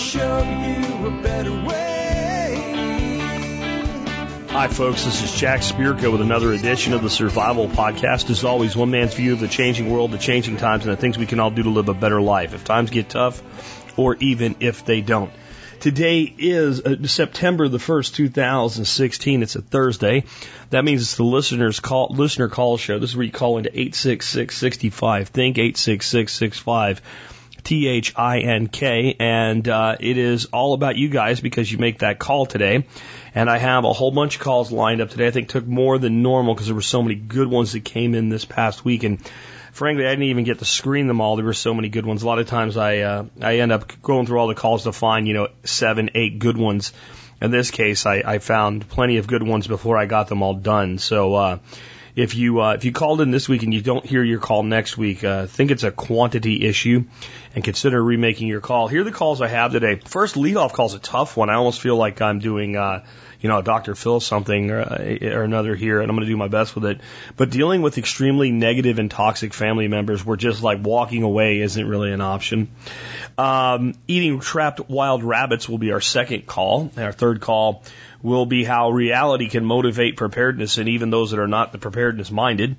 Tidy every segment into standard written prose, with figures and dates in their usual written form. show you a better way. Hi, folks. This is Jack Spearco with another edition of the Survival Podcast. As always, one man's view of the changing world, the changing times, and the things we can all do to live a better life if times get tough or even if they don't. Today is September the 1st, 2016. It's a Thursday. That means it's the listener call show. This is where you call into 866-65. Think 866-65. THINK, and it is all about you guys because you make that call today. And I have a whole bunch of calls lined up today. I think took more than normal because there were so many good ones that came in this past week. And frankly, I didn't even get to screen them all. There were so many good ones. A lot of times I end up going through all the calls to find, 7, 8 good ones. In this case, I found plenty of good ones before I got them all done. So, If you called in this week and you don't hear your call next week, think it's a quantity issue and consider remaking your call. Here are the calls I have today. First, leadoff call is a tough one. I almost feel like I'm doing, a Dr. Phil something or another here, and I'm going to do my best with it. But dealing with extremely negative and toxic family members where just like walking away isn't really an option. Eating trapped wild rabbits will be our second call. Our third call will be how reality can motivate preparedness and even those that are not the preparedness minded.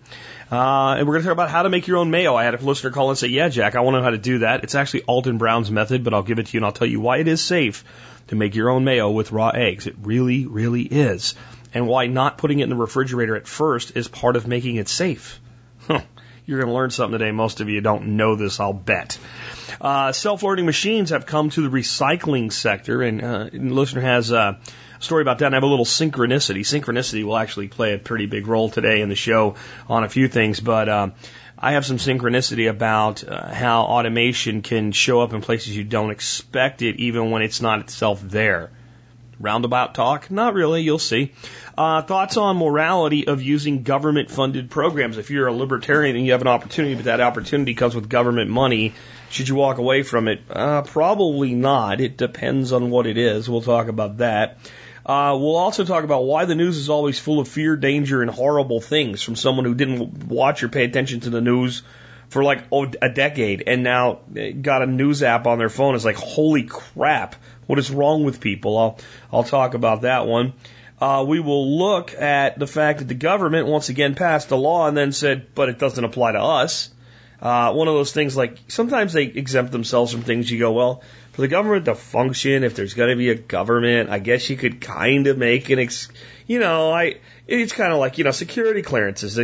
And we're going to talk about how to make your own mayo. I had a listener call and say, yeah, Jack, I want to know how to do that. It's actually Alton Brown's method, but I'll give it to you and I'll tell you why it is safe to make your own mayo with raw eggs. It really, really is. And why not putting it in the refrigerator at first is part of making it safe. You're going to learn something today. Most of you don't know this, I'll bet. Self-learning machines have come to the recycling sector, and the listener has story about that, and I have a little synchronicity. Synchronicity will actually play a pretty big role today in the show on a few things, but I have some synchronicity about how automation can show up in places you don't expect it, even when it's not itself there. Roundabout talk? Not really, you'll see. Thoughts on morality of using government-funded programs. If you're a libertarian and you have an opportunity, but that opportunity comes with government money, should you walk away from it? Probably not. It depends on what it is. We'll talk about that. We'll also talk about why the news is always full of fear, danger, and horrible things from someone who didn't watch or pay attention to the news for like a decade and now got a news app on their phone. It's like, holy crap, what is wrong with people? I'll talk about that one. We will look at the fact that the government once again passed a law and then said, but it doesn't apply to us. One of those things like sometimes they exempt themselves from things you go, well, for the government to function, if there's going to be a government, I guess you could kind of make an it's kind of like, security clearances.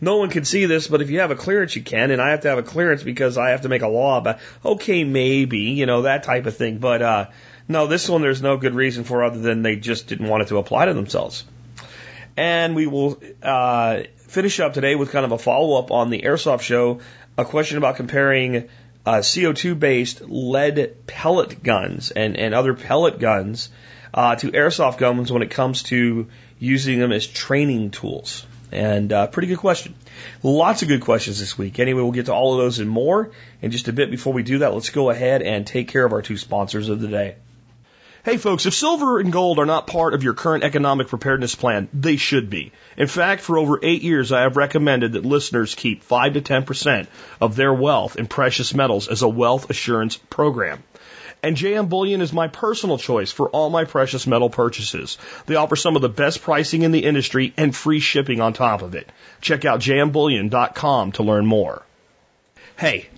No one can see this, but if you have a clearance, you can, and I have to have a clearance because I have to make a law about, okay, maybe, that type of thing. But, no, this one there's no good reason for other than they just didn't want it to apply to themselves. And we will, finish up today with kind of a follow-up on the Airsoft Show, a question about comparing CO2-based lead pellet guns and other pellet guns to airsoft guns when it comes to using them as training tools. And pretty good question. Lots of good questions this week. Anyway, we'll get to all of those and more in just a bit. Before we do that, let's go ahead and take care of our two sponsors of the day. Hey folks, if silver and gold are not part of your current economic preparedness plan, they should be. In fact, for over 8 years, I have recommended that listeners keep 5 to 10% of their wealth in precious metals as a wealth assurance program. And JM Bullion is my personal choice for all my precious metal purchases. They offer some of the best pricing in the industry and free shipping on top of it. Check out jmbullion.com to learn more. Hey,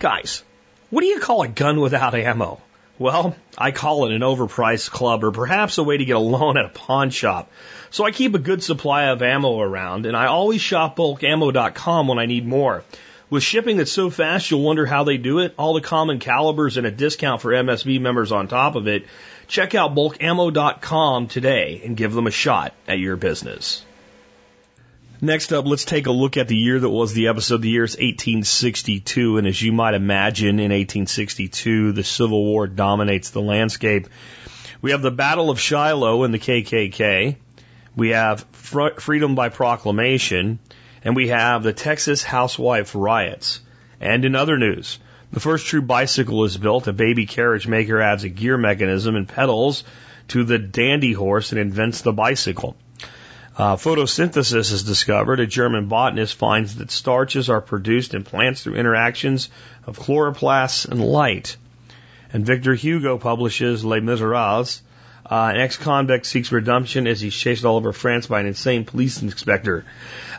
guys, what do you call a gun without ammo? Well, I call it an overpriced club or perhaps a way to get a loan at a pawn shop. So I keep a good supply of ammo around, and I always shop bulkammo.com when I need more. With shipping that's so fast you'll wonder how they do it, all the common calibers and a discount for MSB members on top of it, check out bulkammo.com today and give them a shot at your business. Next up, let's take a look at the year that was the episode. The year is 1862, and as you might imagine, in 1862, the Civil War dominates the landscape. We have the Battle of Shiloh and the KKK. We have Freedom by Proclamation, and we have the Texas Housewife Riots. And in other news, the first true bicycle is built. A baby carriage maker adds a gear mechanism and pedals to the dandy horse and invents the bicycle. Photosynthesis is discovered. A German botanist finds that starches are produced in plants through interactions of chloroplasts and light. And Victor Hugo publishes Les Miserables. An ex-convict seeks redemption as he's chased all over France by an insane police inspector.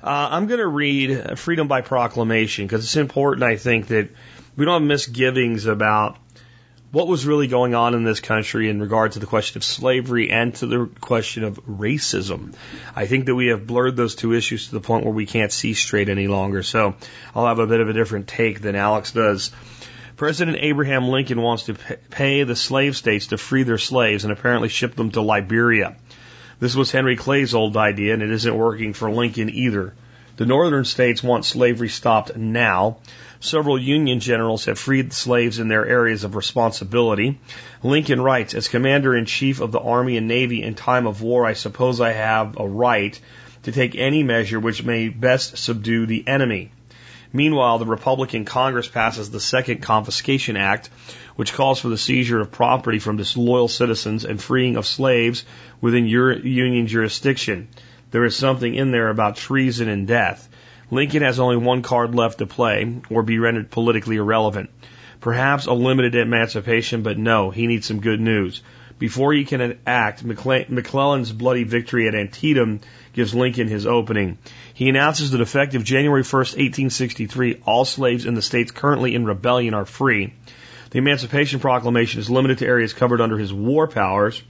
I'm going to read Freedom by Proclamation because it's important, I think, that we don't have misgivings about what was really going on in this country in regard to the question of slavery and to the question of racism. I think that we have blurred those two issues to the point where we can't see straight any longer. So I'll have a bit of a different take than Alex does. President Abraham Lincoln wants to pay the slave states to free their slaves and apparently ship them to Liberia. This was Henry Clay's old idea, and it isn't working for Lincoln either. The northern states want slavery stopped now. Several Union generals have freed slaves in their areas of responsibility. Lincoln writes, "As Commander-in-Chief of the Army and Navy in time of war, I suppose I have a right to take any measure which may best subdue the enemy." Meanwhile, the Republican Congress passes the Second Confiscation Act, which calls for the seizure of property from disloyal citizens and freeing of slaves within Union jurisdiction. There is something in there about treason and death. Lincoln has only one card left to play, or be rendered politically irrelevant. Perhaps a limited emancipation, but no, he needs some good news. Before he can act, McClellan's bloody victory at Antietam gives Lincoln his opening. He announces that effective January 1st, 1863, all slaves in the states currently in rebellion are free. The Emancipation Proclamation is limited to areas covered under his war powers.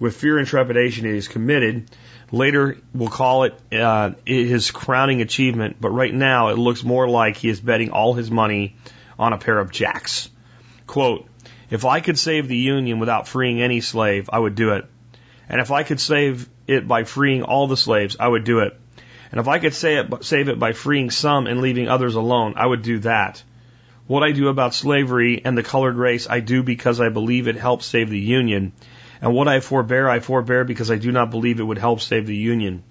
With fear and trepidation, it is committed. Later, we'll call it his crowning achievement, but right now it looks more like he is betting all his money on a pair of jacks. Quote, "If I could save the Union without freeing any slave, I would do it. And if I could save it by freeing all the slaves, I would do it. And if I could save it by freeing some and leaving others alone, I would do that. What I do about slavery and the colored race, I do because I believe it helps save the Union. And what I forbear because I do not believe it would help save the Union.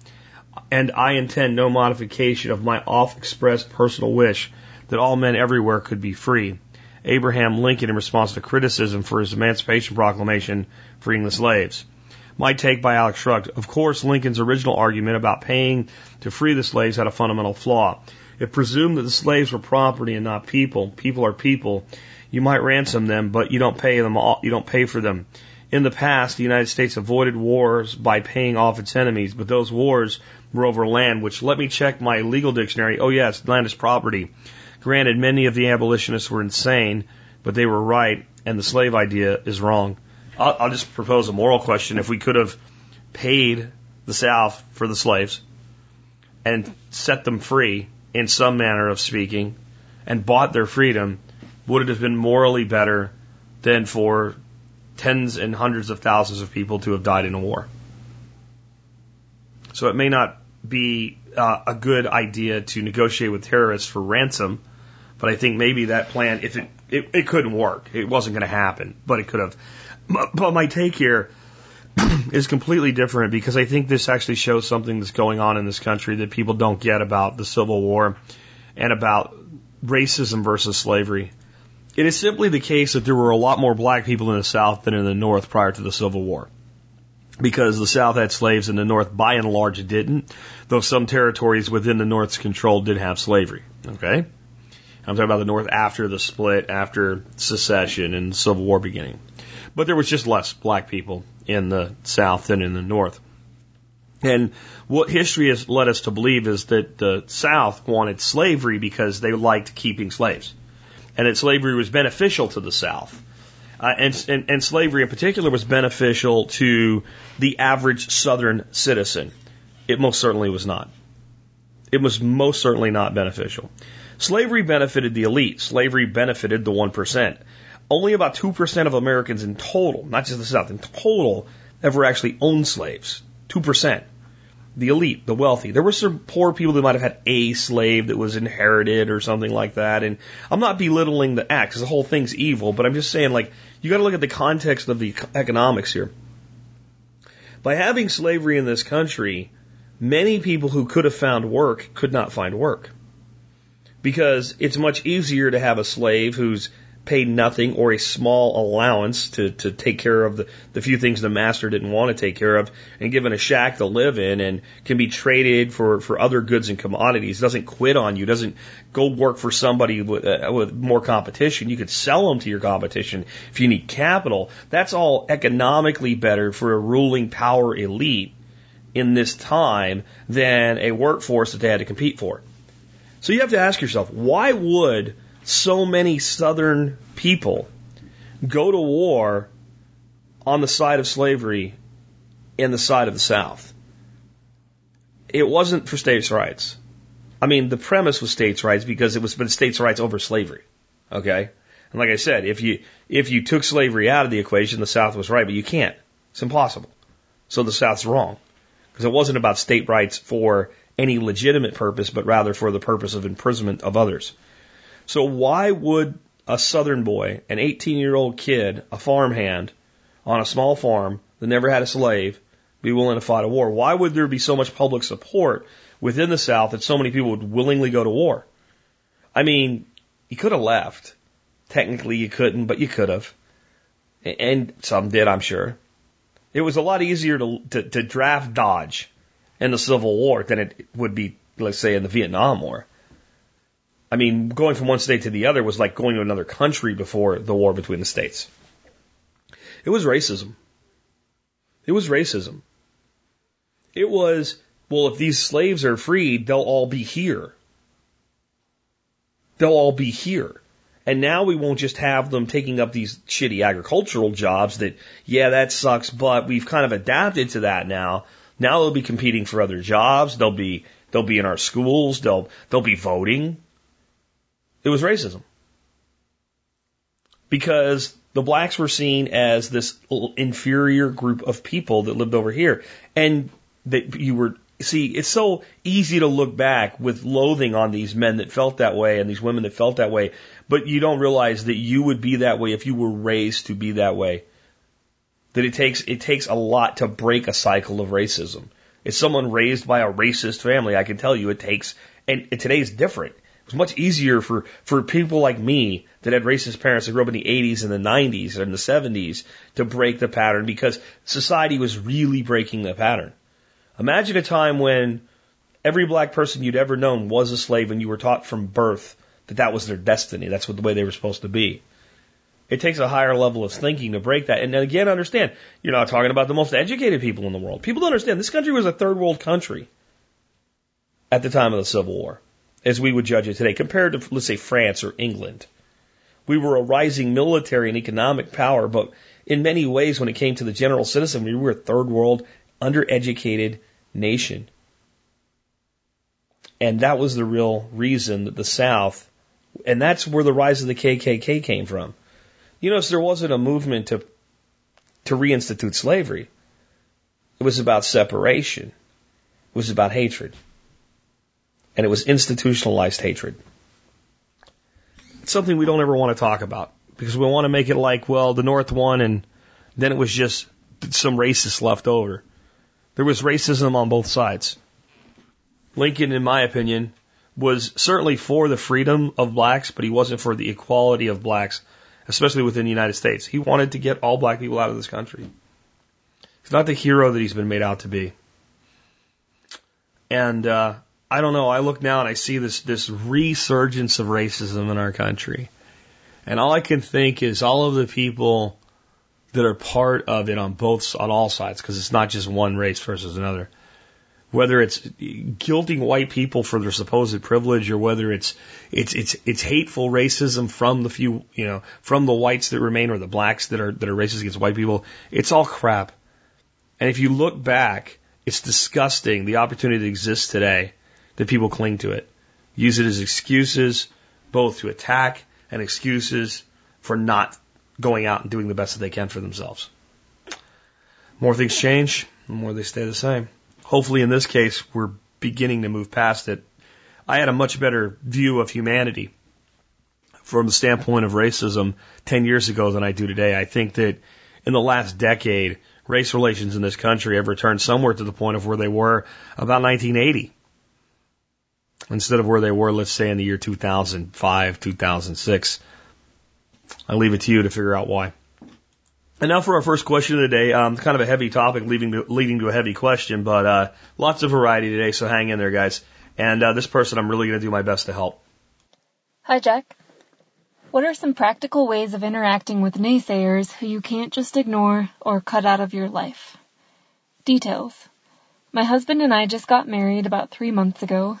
And I intend no modification of my oft-expressed personal wish that all men everywhere could be free." Abraham Lincoln in response to criticism for his Emancipation Proclamation freeing the slaves. My take by Alex Shrugged. Of course, Lincoln's original argument about paying to free the slaves had a fundamental flaw. It presumed that the slaves were property and not people. People are people. You might ransom them, but you don't pay them all, you don't pay for them. In the past, the United States avoided wars by paying off its enemies, but those wars were over land, which let me check my legal dictionary. Oh yes, land is property. Granted, many of the abolitionists were insane, but they were right, and the slave idea is wrong. I'll just propose a moral question. If we could have paid the South for the slaves and set them free in some manner of speaking and bought their freedom, would it have been morally better than for tens and hundreds of thousands of people to have died in a war? So it may not be a good idea to negotiate with terrorists for ransom, but I think maybe that plan, if it couldn't work. It wasn't going to happen, but it could have. But my take here is completely different because I think this actually shows something that's going on in this country that people don't get about the Civil War and about racism versus slavery. It is simply the case that there were a lot more black people in the South than in the North prior to the Civil War, because the South had slaves and the North, by and large, didn't, though some territories within the North's control did have slavery, okay? I'm talking about the North after the split, after secession and the Civil War beginning. But there was just less black people in the South than in the North. And what history has led us to believe is that the South wanted slavery because they liked keeping slaves, and that slavery was beneficial to the South. And slavery in particular was beneficial to the average Southern citizen. It most certainly was not. It was most certainly not beneficial. Slavery benefited the elite. Slavery benefited the 1%. Only about 2% of Americans in total, not just the South, in total, ever actually owned slaves. 2%. The elite, the wealthy. There were some poor people that might have had a slave that was inherited or something like that. And I'm not belittling the act because the whole thing's evil, but I'm just saying, like, you got to look at the context of the economics here. By having slavery in this country, many people who could have found work could not find work, because it's much easier to have a slave who's paid nothing or a small allowance to take care of the few things the master didn't want to take care of, and given a shack to live in and can be traded for other goods and commodities, doesn't quit on you, doesn't go work for somebody with more competition. You could sell them to your competition if you need capital. That's all economically better for a ruling power elite in this time than a workforce that they had to compete for. So you have to ask yourself, why would so many Southern people go to war on the side of slavery and the side of the South? It wasn't for states' rights. I mean, the premise was states' rights because it was states' rights over slavery. Okay? And like I said, if you took slavery out of the equation, the South was right, but you can't. It's impossible. So the South's wrong. Because it wasn't about state rights for any legitimate purpose, but rather for the purpose of imprisonment of others. So why would a Southern boy, an 18-year-old kid, a farmhand on a small farm that never had a slave, be willing to fight a war? Why would there be so much public support within the South that so many people would willingly go to war? I mean, you could have left. Technically you couldn't, but you could have. And some did, I'm sure. It was a lot easier to draft dodge in the Civil War than it would be, let's say, in the Vietnam War. I mean, going from one state to the other was like going to another country before the war between the states. It was racism. It was racism. It was, well, if these slaves are freed, they'll all be here. They'll all be here. And now we won't just have them taking up these shitty agricultural jobs that, yeah, that sucks, but we've kind of adapted to that now. Now they'll be competing for other jobs. They'll be in our schools. They'll be voting. It was racism. Because the blacks were seen as this inferior group of people that lived over here. And that you were, see, it's so easy to look back with loathing on these men that felt that way and these women that felt that way. But you don't realize that you would be that way if you were raised to be that way. That it takes a lot to break a cycle of racism. If someone raised by a racist family, I can tell you it takes, and today's different. It was much easier for people like me that had racist parents that grew up in the 80s and the 90s and the 70s to break the pattern because society was really breaking the pattern. Imagine a time when every black person you'd ever known was a slave and you were taught from birth that was their destiny. That's what the way they were supposed to be. It takes a higher level of thinking to break that. And again, understand, you're not talking about the most educated people in the world. People don't understand. This country was a third world country at the time of the Civil War, as we would judge it today, compared to, let's say, France or England. We were a rising military and economic power, but in many ways, when it came to the general citizen, we were a third world, undereducated nation. And that was the real reason that the South, and that's where the rise of the KKK came from. You notice there wasn't a movement to reinstitute slavery. It was about separation. It was about hatred. And it was institutionalized hatred. It's something we don't ever want to talk about because we want to make it like, well, the North won and then it was just some racists left over. There was racism on both sides. Lincoln, in my opinion, was certainly for the freedom of blacks, but he wasn't for the equality of blacks, especially within the United States. He wanted to get all black people out of this country. He's not the hero that he's been made out to be. And I don't know. I look now and I see this resurgence of racism in our country. And all I can think is all of the people that are part of it on all sides, because it's not just one race versus another. Whether it's guilting white people for their supposed privilege, or whether it's hateful racism from the few, from the whites that remain or the blacks that are racist against white people, it's all crap. And if you look back, it's disgusting the opportunity that exists today that people cling to it, use it as excuses both to attack and excuses for not going out and doing the best that they can for themselves. More things change, the more they stay the same. Hopefully in this case, we're beginning to move past it. I had a much better view of humanity from the standpoint of racism 10 years ago than I do today. I think that in the last decade, race relations in this country have returned somewhere to the point of where they were about 1980 instead of where they were, let's say, in the year 2005, 2006. I leave it to you to figure out why. And now for our first question of the day. Kind of a heavy topic leading to a heavy question, but lots of variety today, so hang in there, guys. And this person, I'm really going to do my best to help. Hi, Jack. What are some practical ways of interacting with naysayers who you can't just ignore or cut out of your life? Details. My husband and I just got married about 3 months ago.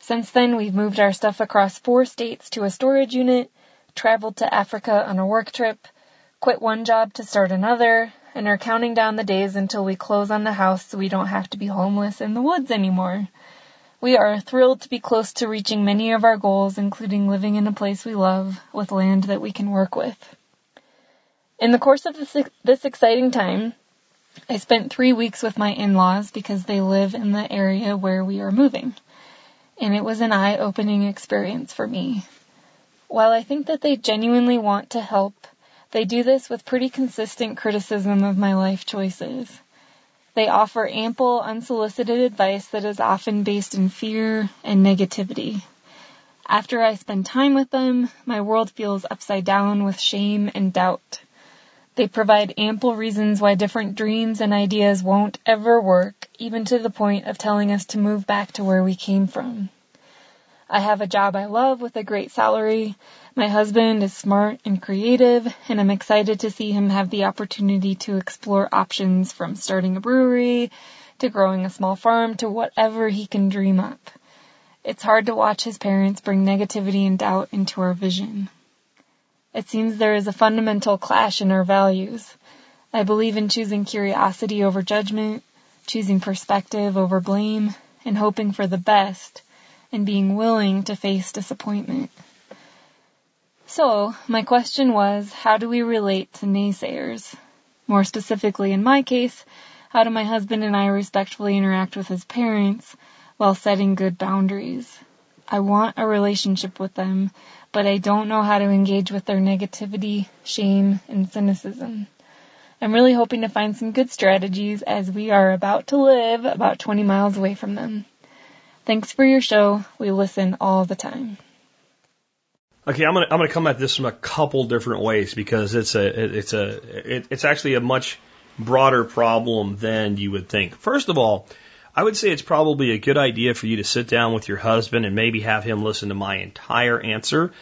Since then, we've moved our stuff across 4 states to a storage unit, traveled to Africa on a work trip, quit one job to start another, and are counting down the days until we close on the house so we don't have to be homeless in the woods anymore. We are thrilled to be close to reaching many of our goals, including living in a place we love, with land that we can work with. In the course of this exciting time, I spent 3 weeks with my in-laws because they live in the area where we are moving, and it was an eye-opening experience for me. While I think that they genuinely want to help, they do this with pretty consistent criticism of my life choices. They offer ample, unsolicited advice that is often based in fear and negativity. After I spend time with them, my world feels upside down with shame and doubt. They provide ample reasons why different dreams and ideas won't ever work, even to the point of telling us to move back to where we came from. I have a job I love with a great salary. My husband is smart and creative, and I'm excited to see him have the opportunity to explore options from starting a brewery to growing a small farm to whatever he can dream up. It's hard to watch his parents bring negativity and doubt into our vision. It seems there is a fundamental clash in our values. I believe in choosing curiosity over judgment, choosing perspective over blame, and hoping for the best, and being willing to face disappointment. So, my question was, how do we relate to naysayers? More specifically, in my case, how do my husband and I respectfully interact with his parents while setting good boundaries? I want a relationship with them, but I don't know how to engage with their negativity, shame, and cynicism. I'm really hoping to find some good strategies as we are about to live about 20 miles away from them. Thanks for your show. We listen all the time. Okay, I'm gonna come at this from a couple different ways because it's actually a much broader problem than you would think. First of all, I would say it's probably a good idea for you to sit down with your husband and maybe have him listen to my entire answer,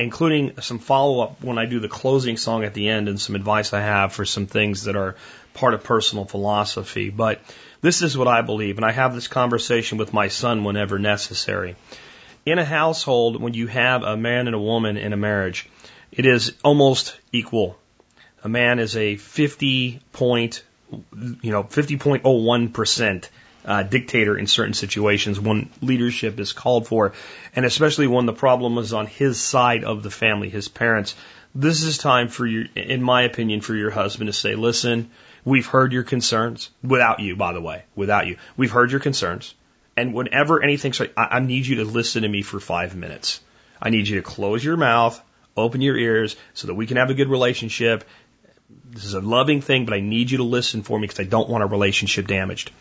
including some follow-up when I do the closing song at the end and some advice I have for some things that are part of personal philosophy. But this is what I believe, and I have this conversation with my son whenever necessary. In a household, when you have a man and a woman in a marriage, it is almost equal. A man is a 50.01% dictator in certain situations when leadership is called for, and especially when the problem is on his side of the family, his parents. This is time for your, in my opinion, for your husband to say, listen, we've heard your concerns, without you, by the way, without you. We've heard your concerns. And whenever anything starts, I need you to listen to me for 5 minutes. I need you to close your mouth, open your ears, so that we can have a good relationship. This is a loving thing, but I need you to listen for me because I don't want a relationship damaged.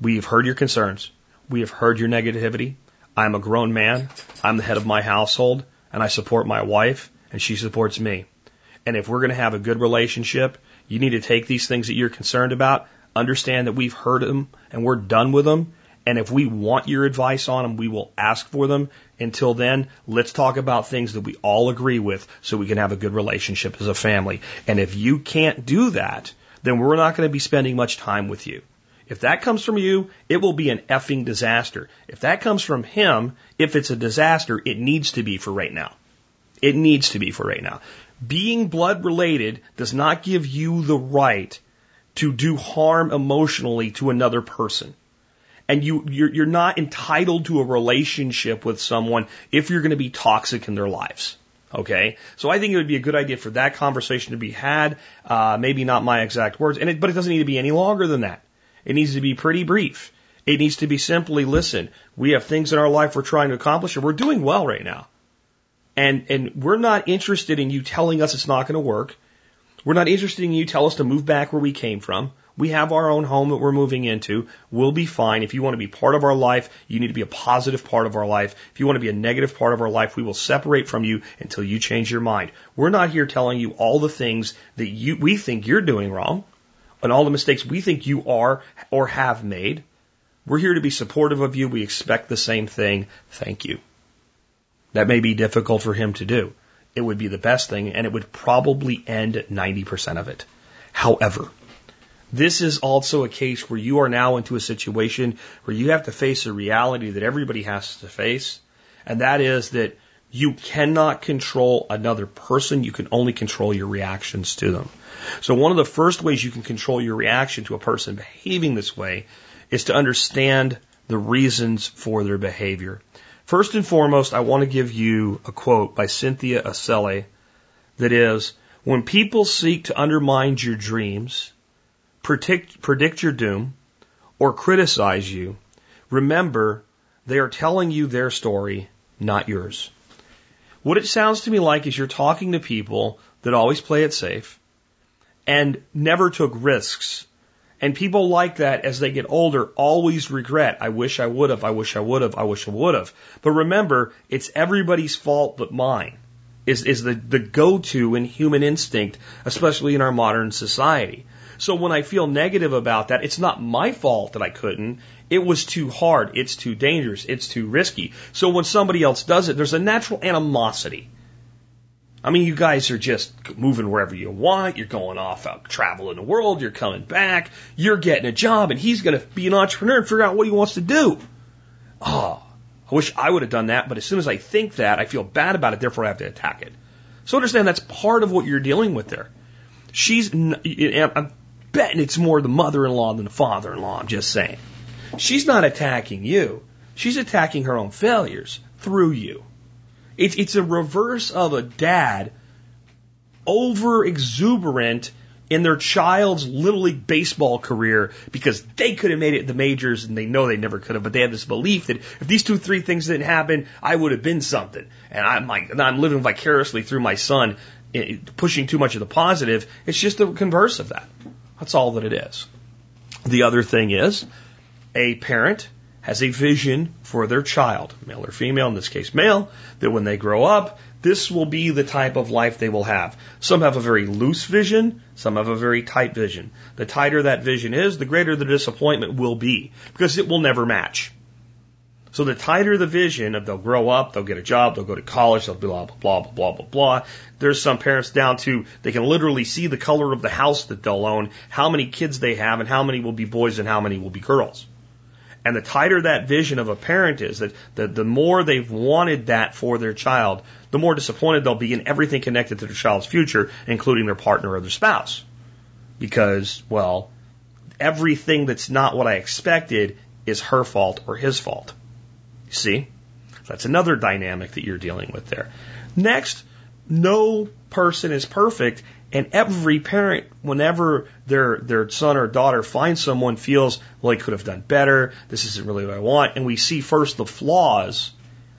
We've heard your concerns. We have heard your negativity. I'm a grown man. I'm the head of my household, and I support my wife, and she supports me. And if we're going to have a good relationship, you need to take these things that you're concerned about, understand that we've heard them, and we're done with them. And if we want your advice on them, we will ask for them. Until then, let's talk about things that we all agree with so we can have a good relationship as a family. And if you can't do that, then we're not going to be spending much time with you. If that comes from you, it will be an effing disaster. If that comes from him, if it's a disaster, it needs to be for right now. It needs to be for right now. Being blood related does not give you the right to do harm emotionally to another person. And you're not entitled to a relationship with someone if you're going to be toxic in their lives. Okay? So I think it would be a good idea for that conversation to be had. Maybe not my exact words, but it doesn't need to be any longer than that. It needs to be pretty brief. It needs to be simply, listen, we have things in our life we're trying to accomplish, and we're doing well right now. And we're not interested in you telling us it's not going to work. We're not interested in you tell us to move back where we came from. We have our own home that we're moving into. We'll be fine. If you want to be part of our life, you need to be a positive part of our life. If you want to be a negative part of our life, we will separate from you until you change your mind. We're not here telling you all the things that we think you're doing wrong and all the mistakes we think you are or have made. We're here to be supportive of you. We expect the same thing. Thank you. That may be difficult for him to do. It would be the best thing, and it would probably end 90% of it. However, this is also a case where you are now into a situation where you have to face a reality that everybody has to face, and that is that you cannot control another person. You can only control your reactions to them. So one of the first ways you can control your reaction to a person behaving this way is to understand the reasons for their behavior. First and foremost, I want to give you a quote by Cynthia Acelle that is, when people seek to undermine your dreams, predict your doom, or criticize you, remember they are telling you their story, not yours. What it sounds to me like is you're talking to people that always play it safe and never took risks. And people like that, as they get older, always regret, I wish I would have, I wish I would have, I wish I would have. But remember, it's everybody's fault but mine is the go-to in human instinct, especially in our modern society. So when I feel negative about that, it's not my fault that I couldn't. It was too hard. It's too dangerous. It's too risky. So when somebody else does it, there's a natural animosity. I mean, you guys are just moving wherever you want. You're going off out traveling the world. You're coming back. You're getting a job, and he's going to be an entrepreneur and figure out what he wants to do. Oh, I wish I would have done that, but as soon as I think that, I feel bad about it, therefore I have to attack it. So understand that's part of what you're dealing with there. I'm betting it's more the mother-in-law than the father-in-law, I'm just saying. She's not attacking you. She's attacking her own failures through you. It's a reverse of a dad over-exuberant in their child's Little League baseball career because they could have made it in the majors and they know they never could have, but they have this belief that if these 2-3 things didn't happen, I would have been something. And I'm living vicariously through my son, pushing too much of the positive. It's just the converse of that. That's all that it is. The other thing is a parent has a vision for their child, male or female, in this case male, that when they grow up, this will be the type of life they will have. Some have a very loose vision, some have a very tight vision. The tighter that vision is, the greater the disappointment will be, because it will never match. So the tighter the vision of they'll grow up, they'll get a job, they'll go to college, they'll blah, blah, blah, blah, blah, blah, blah. There's some parents down to they can literally see the color of the house that they'll own, how many kids they have, and how many will be boys and how many will be girls. And the tighter that vision of a parent is, that the more they've wanted that for their child, the more disappointed they'll be in everything connected to their child's future, including their partner or their spouse. Because, well, everything that's not what I expected is her fault or his fault. You see? That's another dynamic that you're dealing with there. Next, no person is perfect. And every parent, whenever their son or daughter finds someone, feels, well, I could have done better. This isn't really what I want. And we see first the flaws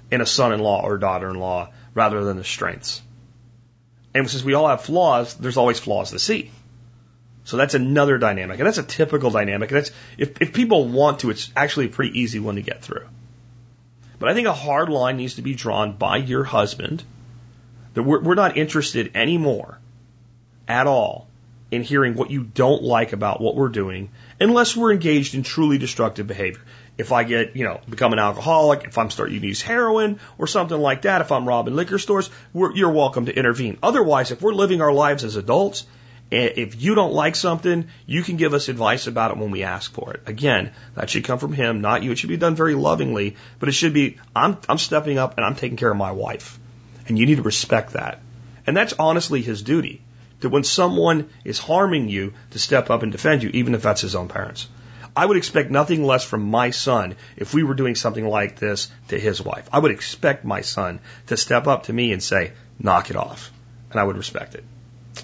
in a son-in-law or daughter-in-law rather than the strengths. And since we all have flaws, there's always flaws to see. So that's another dynamic. And that's a typical dynamic. And that's if people want to, it's actually a pretty easy one to get through. But I think a hard line needs to be drawn by your husband that we're not interested anymore at all in hearing what you don't like about what we're doing unless we're engaged in truly destructive behavior. If I get, become an alcoholic, if I'm starting to use heroin or something like that, if I'm robbing liquor stores, you're welcome to intervene. Otherwise, if we're living our lives as adults, if you don't like something, you can give us advice about it when we ask for it. Again, that should come from him, not you. It should be done very lovingly, but it should be, I'm stepping up and I'm taking care of my wife. And you need to respect that. And that's honestly his duty. That when someone is harming you, to step up and defend you, even if that's his own parents. I would expect nothing less from my son if we were doing something like this to his wife. I would expect my son to step up to me and say, knock it off. And I would respect it.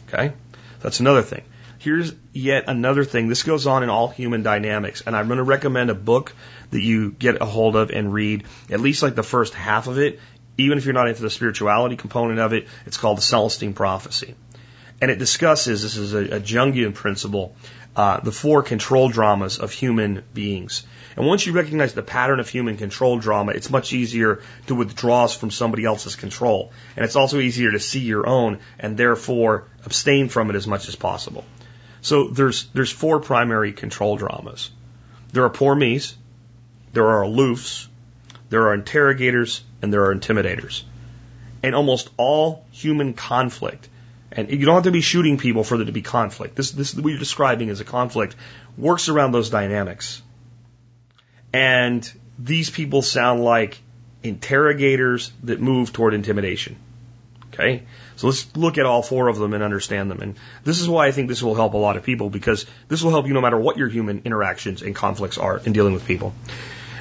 Okay? That's another thing. Here's yet another thing. This goes on in all human dynamics. And I'm going to recommend a book that you get a hold of and read, at least like the first half of it, even if you're not into the spirituality component of it. It's called The Celestine Prophecy. And it discusses, this is a Jungian principle, the four control dramas of human beings. And once you recognize the pattern of human control drama, it's much easier to withdraw from somebody else's control. And it's also easier to see your own and therefore abstain from it as much as possible. So there's four primary control dramas. There are poor me's, there are aloofs, there are interrogators, and there are intimidators. And almost all human conflict, and you don't have to be shooting people for there to be conflict. This we're describing as a conflict works around those dynamics. And these people sound like interrogators that move toward intimidation. Okay? So let's look at all four of them and understand them. And this is why I think this will help a lot of people, because this will help you no matter what your human interactions and conflicts are in dealing with people.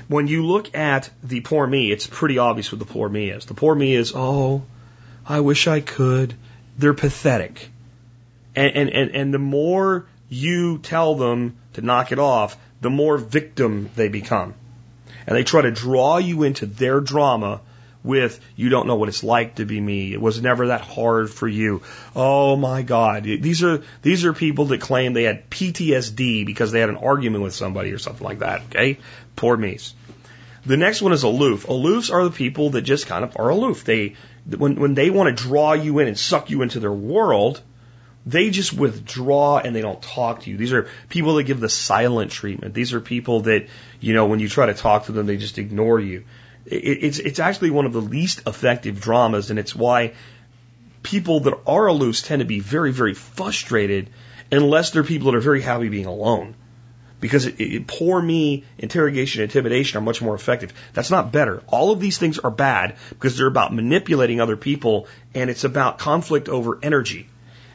When you look at the poor me, it's pretty obvious what the poor me is. The poor me is, oh, I wish I could. They're pathetic. And the more you tell them to knock it off, the more victim they become. And they try to draw you into their drama with, you don't know what it's like to be me. It was never that hard for you. Oh my God. These are people that claim they had PTSD because they had an argument with somebody or something like that. Okay? Poor me's. The next one is aloof. Aloofs are the people that just kind of are aloof. When they want to draw you in and suck you into their world, they just withdraw and they don't talk to you. These are people that give the silent treatment. These are people that, you know, when you try to talk to them, they just ignore you. It's actually one of the least effective dramas, and it's why people that are aloofs tend to be very, very frustrated unless they're people that are very happy being alone. Because poor me, interrogation, intimidation are much more effective. That's not better. All of these things are bad because they're about manipulating other people, and it's about conflict over energy.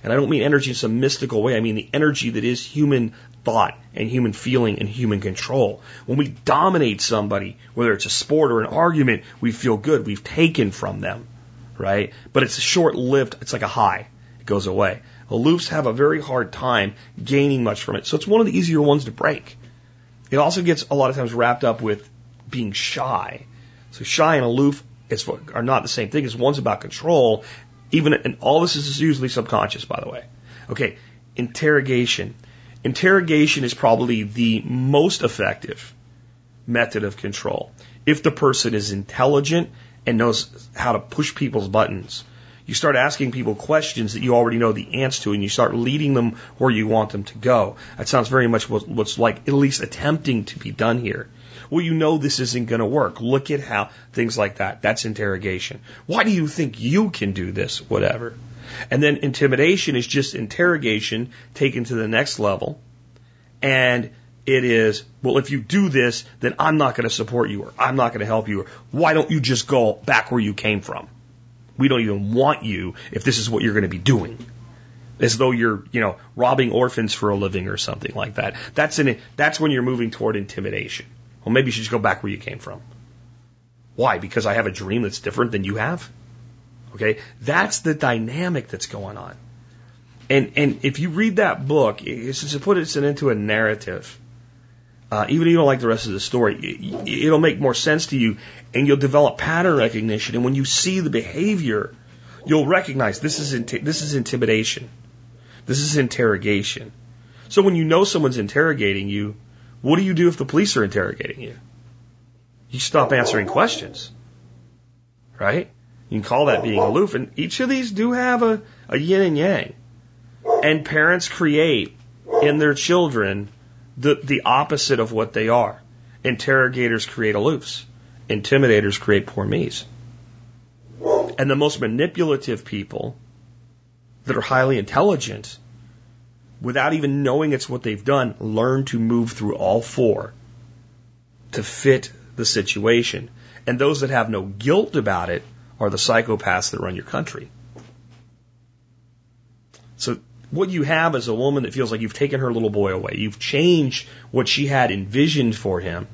And I don't mean energy in some mystical way. I mean the energy that is human thought and human feeling and human control. When we dominate somebody, whether it's a sport or an argument, we feel good. We've taken from them, right? But it's short-lived. It's like a high. It goes away. Aloofs have a very hard time gaining much from it. So it's one of the easier ones to break. It also gets a lot of times wrapped up with being shy. So shy and aloof are not the same thing, as one's about control. And all this is usually subconscious, by the way. Okay, interrogation. Interrogation is probably the most effective method of control if the person is intelligent and knows how to push people's buttons. You start asking people questions that you already know the answer to, and you start leading them where you want them to go. That sounds very much what's like, at least attempting to be done here. Well, you know this isn't going to work. Look at how things like that. That's interrogation. Why do you think you can do this? Whatever. And then intimidation is just interrogation taken to the next level. And it is, well, if you do this, then I'm not going to support you, or I'm not going to help you, or why don't you just go back where you came from? We don't even want you if this is what you're going to be doing. As though you're, robbing orphans for a living or something like that. That's when you're moving toward intimidation. Well, maybe you should just go back where you came from. Why? Because I have a dream that's different than you have? Okay? That's the dynamic that's going on. And if you read that book, it's to put it into a narrative. Even if you don't like the rest of the story, it'll make more sense to you, and you'll develop pattern recognition. And when you see the behavior, you'll recognize this is intimidation. This is interrogation. So when you know someone's interrogating you, what do you do if the police are interrogating you? You stop answering questions, right? You can call that being aloof. And each of these do have a yin and yang. And parents create in their children the opposite of what they are. Interrogators create aloofs. Intimidators create poor me's. And the most manipulative people that are highly intelligent, without even knowing it's what they've done, learn to move through all four to fit the situation. And those that have no guilt about it are the psychopaths that run your country. So what you have is a woman that feels like you've taken her little boy away. You've changed what she had envisioned for him.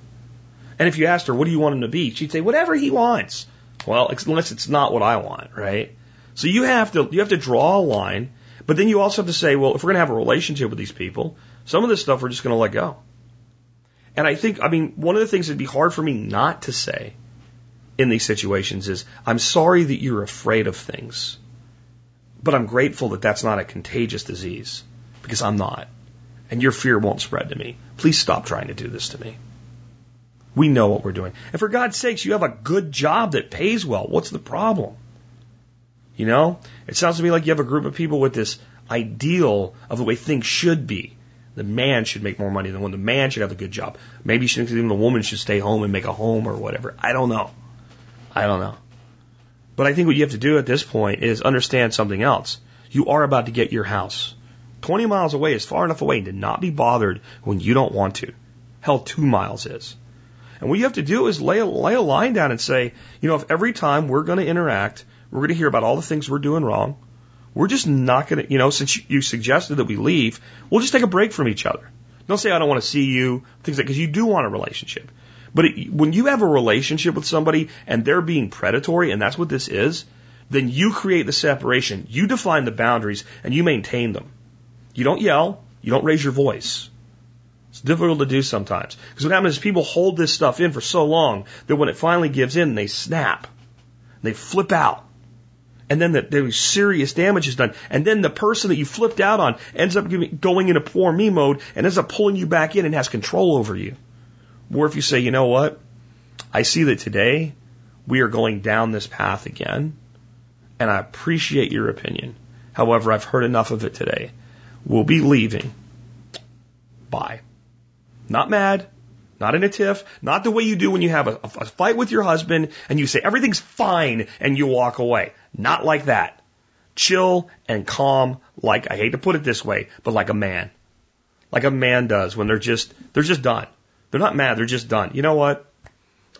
And if you asked her, what do you want him to be? She'd say, whatever he wants. Well, unless it's not what I want, right? So you have to draw a line, but then you also have to say, well, if we're going to have a relationship with these people, some of this stuff we're just going to let go. And one of the things that'd be hard for me not to say in these situations is, I'm sorry that you're afraid of things. But I'm grateful that that's not a contagious disease, because I'm not. And your fear won't spread to me. Please stop trying to do this to me. We know what we're doing. And for God's sakes, you have a good job that pays well. What's the problem? You know, it sounds to me like you have a group of people with this ideal of the way things should be. The man should make more money than the woman. The man should have a good job. Maybe you should think even the woman should stay home and make a home or whatever. I don't know. But I think what you have to do at this point is understand something else. You are about to get your house. 20 miles away is far enough away to not be bothered when you don't want to. Hell, 2 miles is. And what you have to do is lay a line down and say, you know, if every time we're going to interact, we're going to hear about all the things we're doing wrong, we're just not going to, you know, since you suggested that we leave, we'll just take a break from each other. Don't say, I don't want to see you, things like that, because you do want a relationship. But when you have a relationship with somebody and they're being predatory, and that's what this is, then you create the separation. You define the boundaries and you maintain them. You don't yell. You don't raise your voice. It's difficult to do sometimes. Because what happens is people hold this stuff in for so long that when it finally gives in, they snap. They flip out. And then the serious damage is done. And then the person that you flipped out on ends up going into poor me mode and ends up pulling you back in and has control over you. Or if you say, you know what, I see that today we are going down this path again, and I appreciate your opinion. However, I've heard enough of it today. We'll be leaving. Bye. Not mad, not in a tiff, not the way you do when you have a fight with your husband and you say everything's fine and you walk away. Not like that. Chill and calm, like, I hate to put it this way, but like a man. Like a man does when they're just done. They're not mad. They're just done. You know what?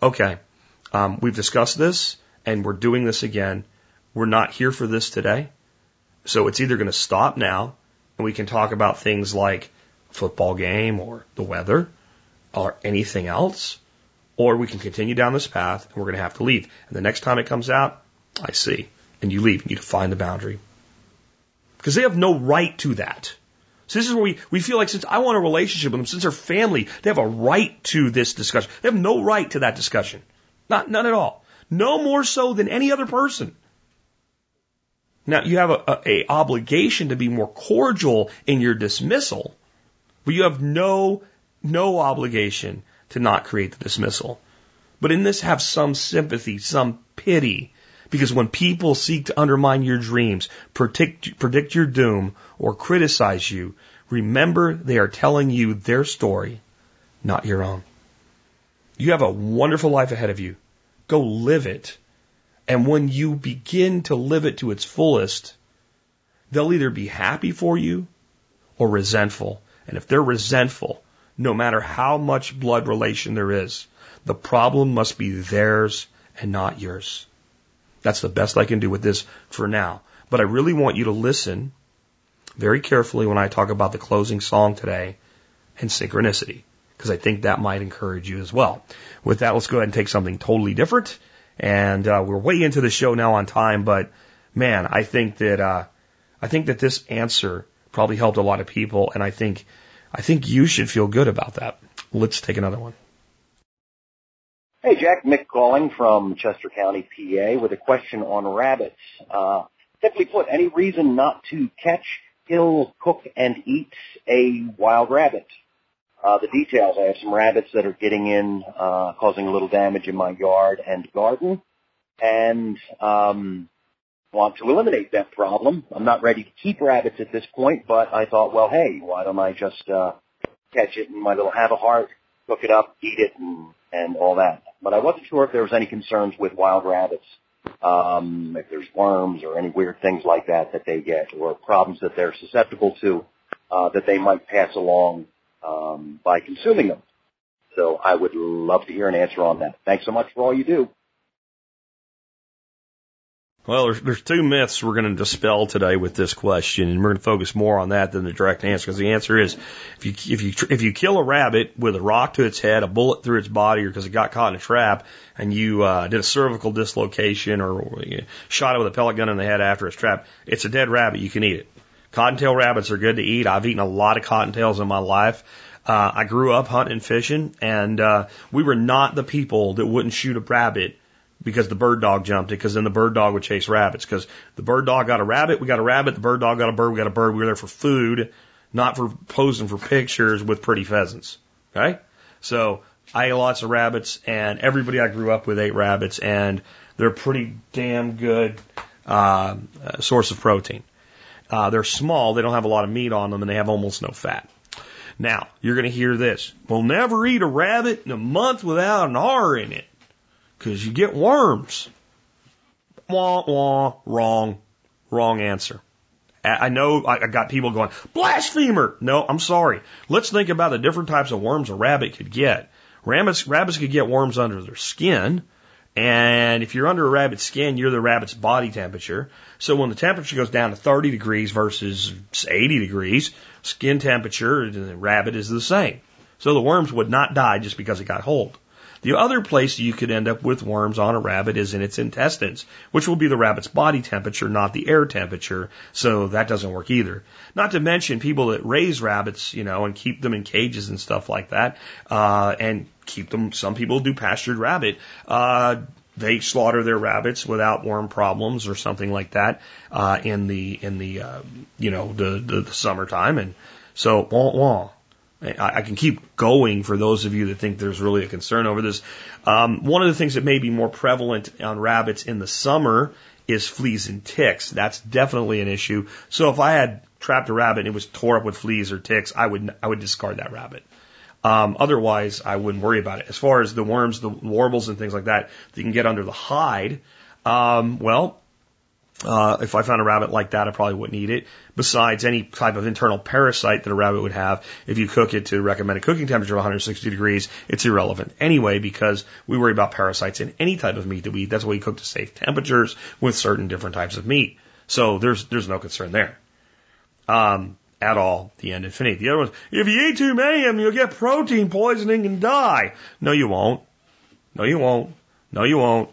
Okay. We've discussed this, and we're doing this again. We're not here for this today. So it's either going to stop now, and we can talk about things like football game or the weather or anything else, or we can continue down this path, and we're going to have to leave. And the next time it comes out, I see. And you leave. You define the boundary. Because they have no right to that. So this is where we feel like, since I want a relationship with them, since they're family, they have a right to this discussion. They have no right to that discussion. None at all. No more so than any other person. Now, you have a obligation to be more cordial in your dismissal, but you have no obligation to not create the dismissal. But in this, have some sympathy, some pity. Because when people seek to undermine your dreams, predict your doom, or criticize you, remember they are telling you their story, not your own. You have a wonderful life ahead of you. Go live it. And when you begin to live it to its fullest, they'll either be happy for you or resentful. And if they're resentful, no matter how much blood relation there is, the problem must be theirs and not yours. That's the best I can do with this for now. But I really want you to listen very carefully when I talk about the closing song today and synchronicity, because I think that might encourage you as well. With that, let's go ahead and take something totally different. And we're way into the show now on time, but man, I think that this answer probably helped a lot of people, and I think you should feel good about that. Let's take another one. Hey, Jack, Mick calling from Chester County, PA, with a question on rabbits. Simply put, any reason not to catch, kill, cook, and eat a wild rabbit? The details, I have some rabbits that are getting in, causing a little damage in my yard and garden, and want to eliminate that problem. I'm not ready to keep rabbits at this point, but I thought, well, hey, why don't I just catch it in my little have-a-heart, cook it up, eat it, and all that. But I wasn't sure if there was any concerns with wild rabbits, if there's worms or any weird things like that they get, or problems that they're susceptible to that they might pass along by consuming them. So I would love to hear an answer on that. Thanks so much for all you do. Well, there's two myths we're going to dispel today with this question, and we're going to focus more on that than the direct answer, because the answer is if you kill a rabbit with a rock to its head, a bullet through its body, or because it got caught in a trap, and you did a cervical dislocation or shot it with a pellet gun in the head after it's trapped, it's a dead rabbit. You can eat it. Cottontail rabbits are good to eat. I've eaten a lot of cottontails in my life. I grew up hunting and fishing, and we were not the people that wouldn't shoot a rabbit because the bird dog jumped it, because then the bird dog would chase rabbits, because the bird dog got a rabbit, we got a rabbit, the bird dog got a bird, we got a bird. We were there for food, not for posing for pictures with pretty pheasants. Okay? So I ate lots of rabbits, and everybody I grew up with ate rabbits, and they're a pretty damn good source of protein. They're small, they don't have a lot of meat on them, and they have almost no fat. Now, you're going to hear this. We'll never eat a rabbit in a month without an R in it, because you get worms. Wah, wah, wrong. Wrong answer. I know I got people going, blasphemer! No, I'm sorry. Let's think about the different types of worms a rabbit could get. Rabbits could get worms under their skin, and if you're under a rabbit's skin, you're the rabbit's body temperature. So when the temperature goes down to 30 degrees versus 80 degrees, skin temperature, the rabbit is the same. So the worms would not die just because it got cold. The other place you could end up with worms on a rabbit is in its intestines, which will be the rabbit's body temperature, not the air temperature, so that doesn't work either. Not to mention people that raise rabbits, you know, and keep them in cages and stuff like that, and keep them, some people do pastured rabbit, they slaughter their rabbits without worm problems or something like that, in the summertime, and so, wah, wah. I can keep going for those of you that think there's really a concern over this. One of the things that may be more prevalent on rabbits in the summer is fleas and ticks. That's definitely an issue. So if I had trapped a rabbit and it was tore up with fleas or ticks, I would discard that rabbit. Otherwise, I wouldn't worry about it. As far as the worms, the warbles and things like that, they can get under the hide. If I found a rabbit like that, I probably wouldn't eat it. Besides any type of internal parasite that a rabbit would have, if you cook it to recommended cooking temperature of 160 degrees, it's irrelevant anyway, because we worry about parasites in any type of meat that we eat. That's why we cook to safe temperatures with certain different types of meat. So there's no concern there. At all, the end infinite. The other one, if you eat too many of them, you'll get protein poisoning and die. No, you won't. No, you won't. No, you won't.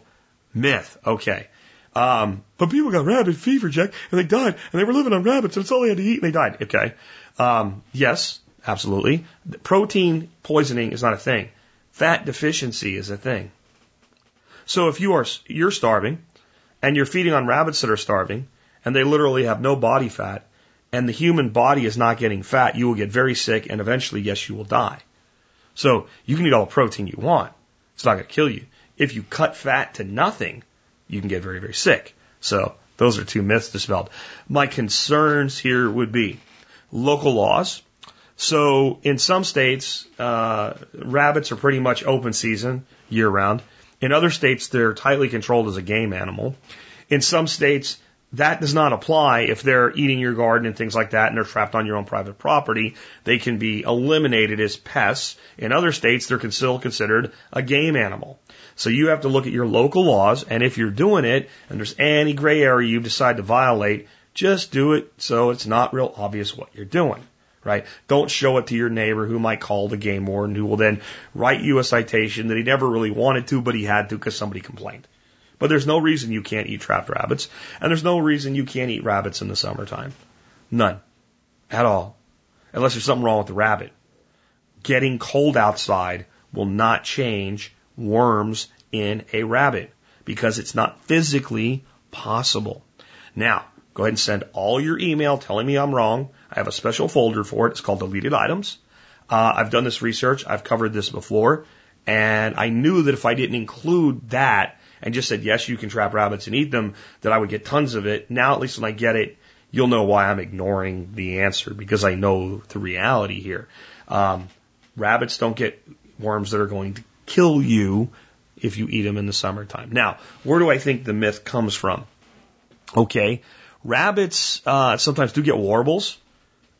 Myth. Okay. But people got rabbit fever, Jack, and they died, and they were living on rabbits, and it's all they had to eat, and they died. Okay. Yes, absolutely. Protein poisoning is not a thing. Fat deficiency is a thing. So if you're starving, and you're feeding on rabbits that are starving, and they literally have no body fat, and the human body is not getting fat, you will get very sick, and eventually, yes, you will die. So you can eat all the protein you want. It's not going to kill you. If you cut fat to nothing, you can get very, very sick. So those are two myths dispelled. My concerns here would be local laws. So in some states, rabbits are pretty much open season year-round. In other states, they're tightly controlled as a game animal. In some states, that does not apply if they're eating your garden and things like that, and they're trapped on your own private property. They can be eliminated as pests. In other states, they're still considered a game animal. So you have to look at your local laws, and if you're doing it, and there's any gray area you decide to violate, just do it so it's not real obvious what you're doing, right? Don't show it to your neighbor who might call the game warden, who will then write you a citation that he never really wanted to, but he had to because somebody complained. But there's no reason you can't eat trapped rabbits, and there's no reason you can't eat rabbits in the summertime. None. At all. Unless there's something wrong with the rabbit. Getting cold outside will not change worms in a rabbit because it's not physically possible. Now, go ahead and send all your email telling me I'm wrong. I have a special folder for it. It's called Deleted Items. I've done this research. I've covered this before. And I knew that if I didn't include that, and just said, yes, you can trap rabbits and eat them, that I would get tons of it. Now, at least when I get it, you'll know why I'm ignoring the answer, because I know the reality here. Rabbits don't get worms that are going to kill you if you eat them in the summertime. Now, where do I think the myth comes from? Okay, rabbits sometimes do get warbles.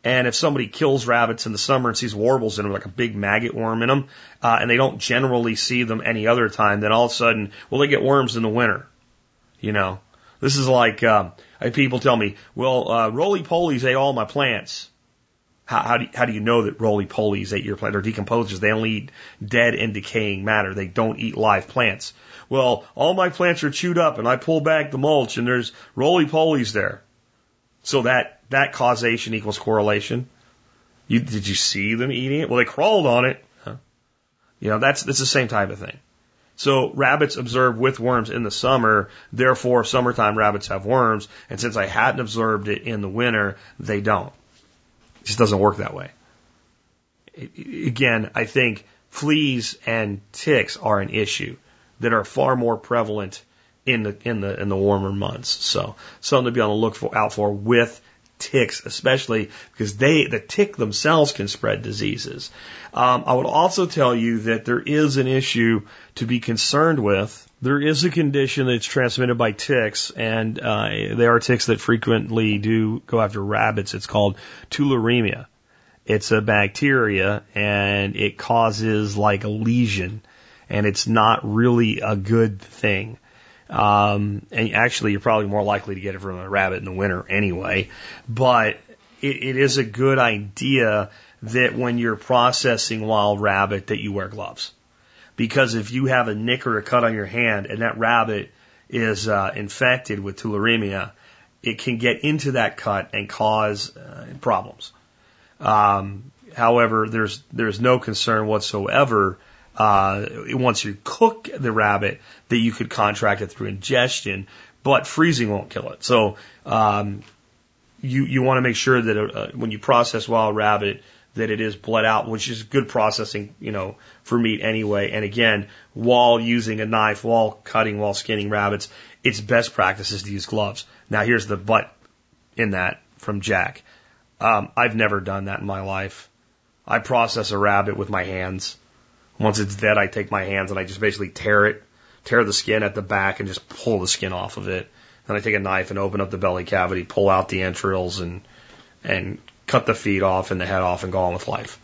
And if somebody kills rabbits in the summer and sees warbles in them, like a big maggot worm in them, and they don't generally see them any other time, then all of a sudden, well, they get worms in the winter. You know, this is like people tell me, well, roly-polies ate all my plants. How do you know that roly-polies ate your plant? They're decomposers. They only eat dead and decaying matter. They don't eat live plants. Well, all my plants are chewed up, and I pull back the mulch, and there's roly-polies there. So that causation equals correlation. Did you see them eating it? Well, they crawled on it. Huh? You know, that's the same type of thing. So rabbits observe with worms in the summer, therefore summertime rabbits have worms, and since I hadn't observed it in the winter, they don't. It just doesn't work that way. Again, I think fleas and ticks are an issue that are far more prevalent in the warmer months. So something to be on the lookout for with ticks, especially because the tick themselves can spread diseases. I would also tell you that there is an issue to be concerned with. There is a condition that's transmitted by ticks, and they are ticks that frequently do go after rabbits. It's called tularemia. It's a bacteria, and it causes like a lesion, and it's not really a good thing. And actually, you're probably more likely to get it from a rabbit in the winter anyway. But it is a good idea that when you're processing wild rabbit that you wear gloves. Because if you have a nick or a cut on your hand and that rabbit is infected with tularemia, it can get into that cut and cause problems. However, there's no concern whatsoever once you cook the rabbit that you could contract it through ingestion, but freezing won't kill it. So you want to make sure that when you process wild rabbit that it is bled out, which is good processing, for meat anyway. And again, while using a knife, while cutting, while skinning rabbits, it's best practices to use gloves. Now here's the but in that from Jack. I've never done that in my life. I process a rabbit with my hands. Once it's dead, I take my hands and I just basically tear the skin at the back and just pull the skin off of it. Then I take a knife and open up the belly cavity, pull out the entrails and cut the feet off and the head off and go on with life.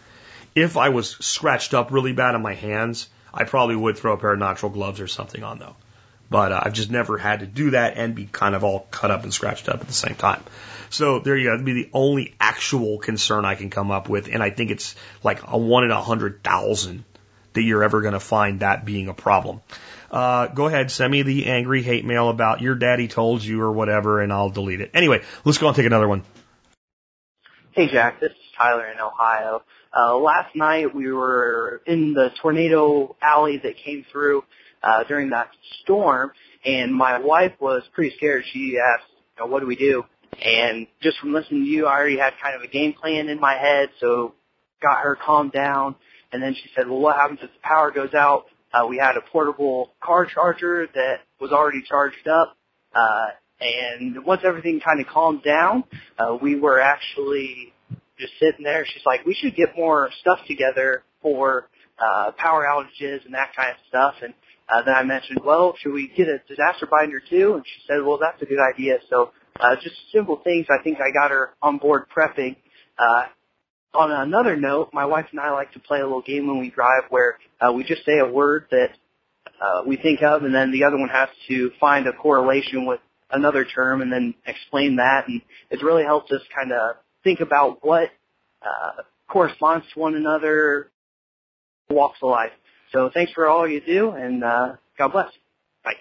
If I was scratched up really bad on my hands, I probably would throw a pair of nitrile gloves or something on though. But I've just never had to do that and be kind of all cut up and scratched up at the same time. So there you go. That'd be the only actual concern I can come up with. And I think it's like a 1 in 100,000 that you're ever going to find that being a problem. Go ahead, send me the angry hate mail about your daddy told you or whatever, and I'll delete it. Anyway, let's go and take another one. Hey, Jack. This is Tyler in Ohio. Last night we were in the tornado alley that came through during that storm, and my wife was pretty scared. She asked, what do we do? And just from listening to you, I already had kind of a game plan in my head, so got her calmed down. And then she said, well, what happens if the power goes out? We had a portable car charger that was already charged up. And once everything kind of calmed down, we were actually just sitting there. She's like, we should get more stuff together for power outages and that kind of stuff. And then I mentioned, well, should we get a disaster binder too? And she said, well, that's a good idea. So just simple things. I think I got her on board prepping. On another note, my wife and I like to play a little game when we drive where we just say a word that we think of, and then the other one has to find a correlation with another term and then explain that. And it's really helped us kind of think about what corresponds to one another, walks of life. So thanks for all you do, and God bless. Bye.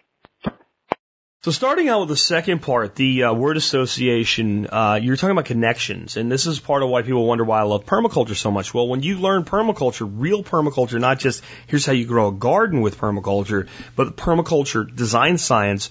So starting out with the second part, the word association, you're talking about connections, and this is part of why people wonder why I love permaculture so much. Well, when you learn permaculture, real permaculture, not just here's how you grow a garden with permaculture, but permaculture design science,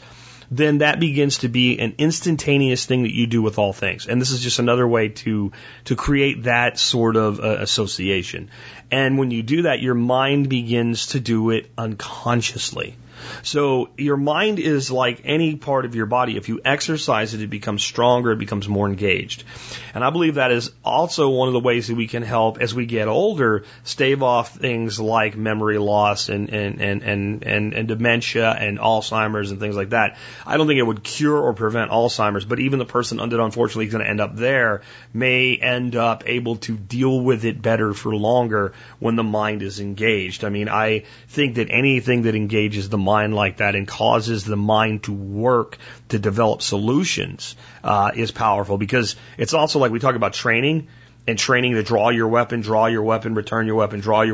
then that begins to be an instantaneous thing that you do with all things. And this is just another way to create that sort of association. And when you do that, your mind begins to do it unconsciously. So your mind is like any part of your body. If you exercise it, it becomes stronger, it becomes more engaged. And I believe that is also one of the ways that we can help, as we get older, stave off things like memory loss and dementia and Alzheimer's and things like that. I don't think it would cure or prevent Alzheimer's, but even the person that unfortunately is going to end up there may end up able to deal with it better for longer when the mind is engaged. I mean, I think that anything that engages the mind like that and causes the mind to work to develop solutions is powerful, because it's also like we talk about training to draw your weapon, return your weapon, draw your weapon, return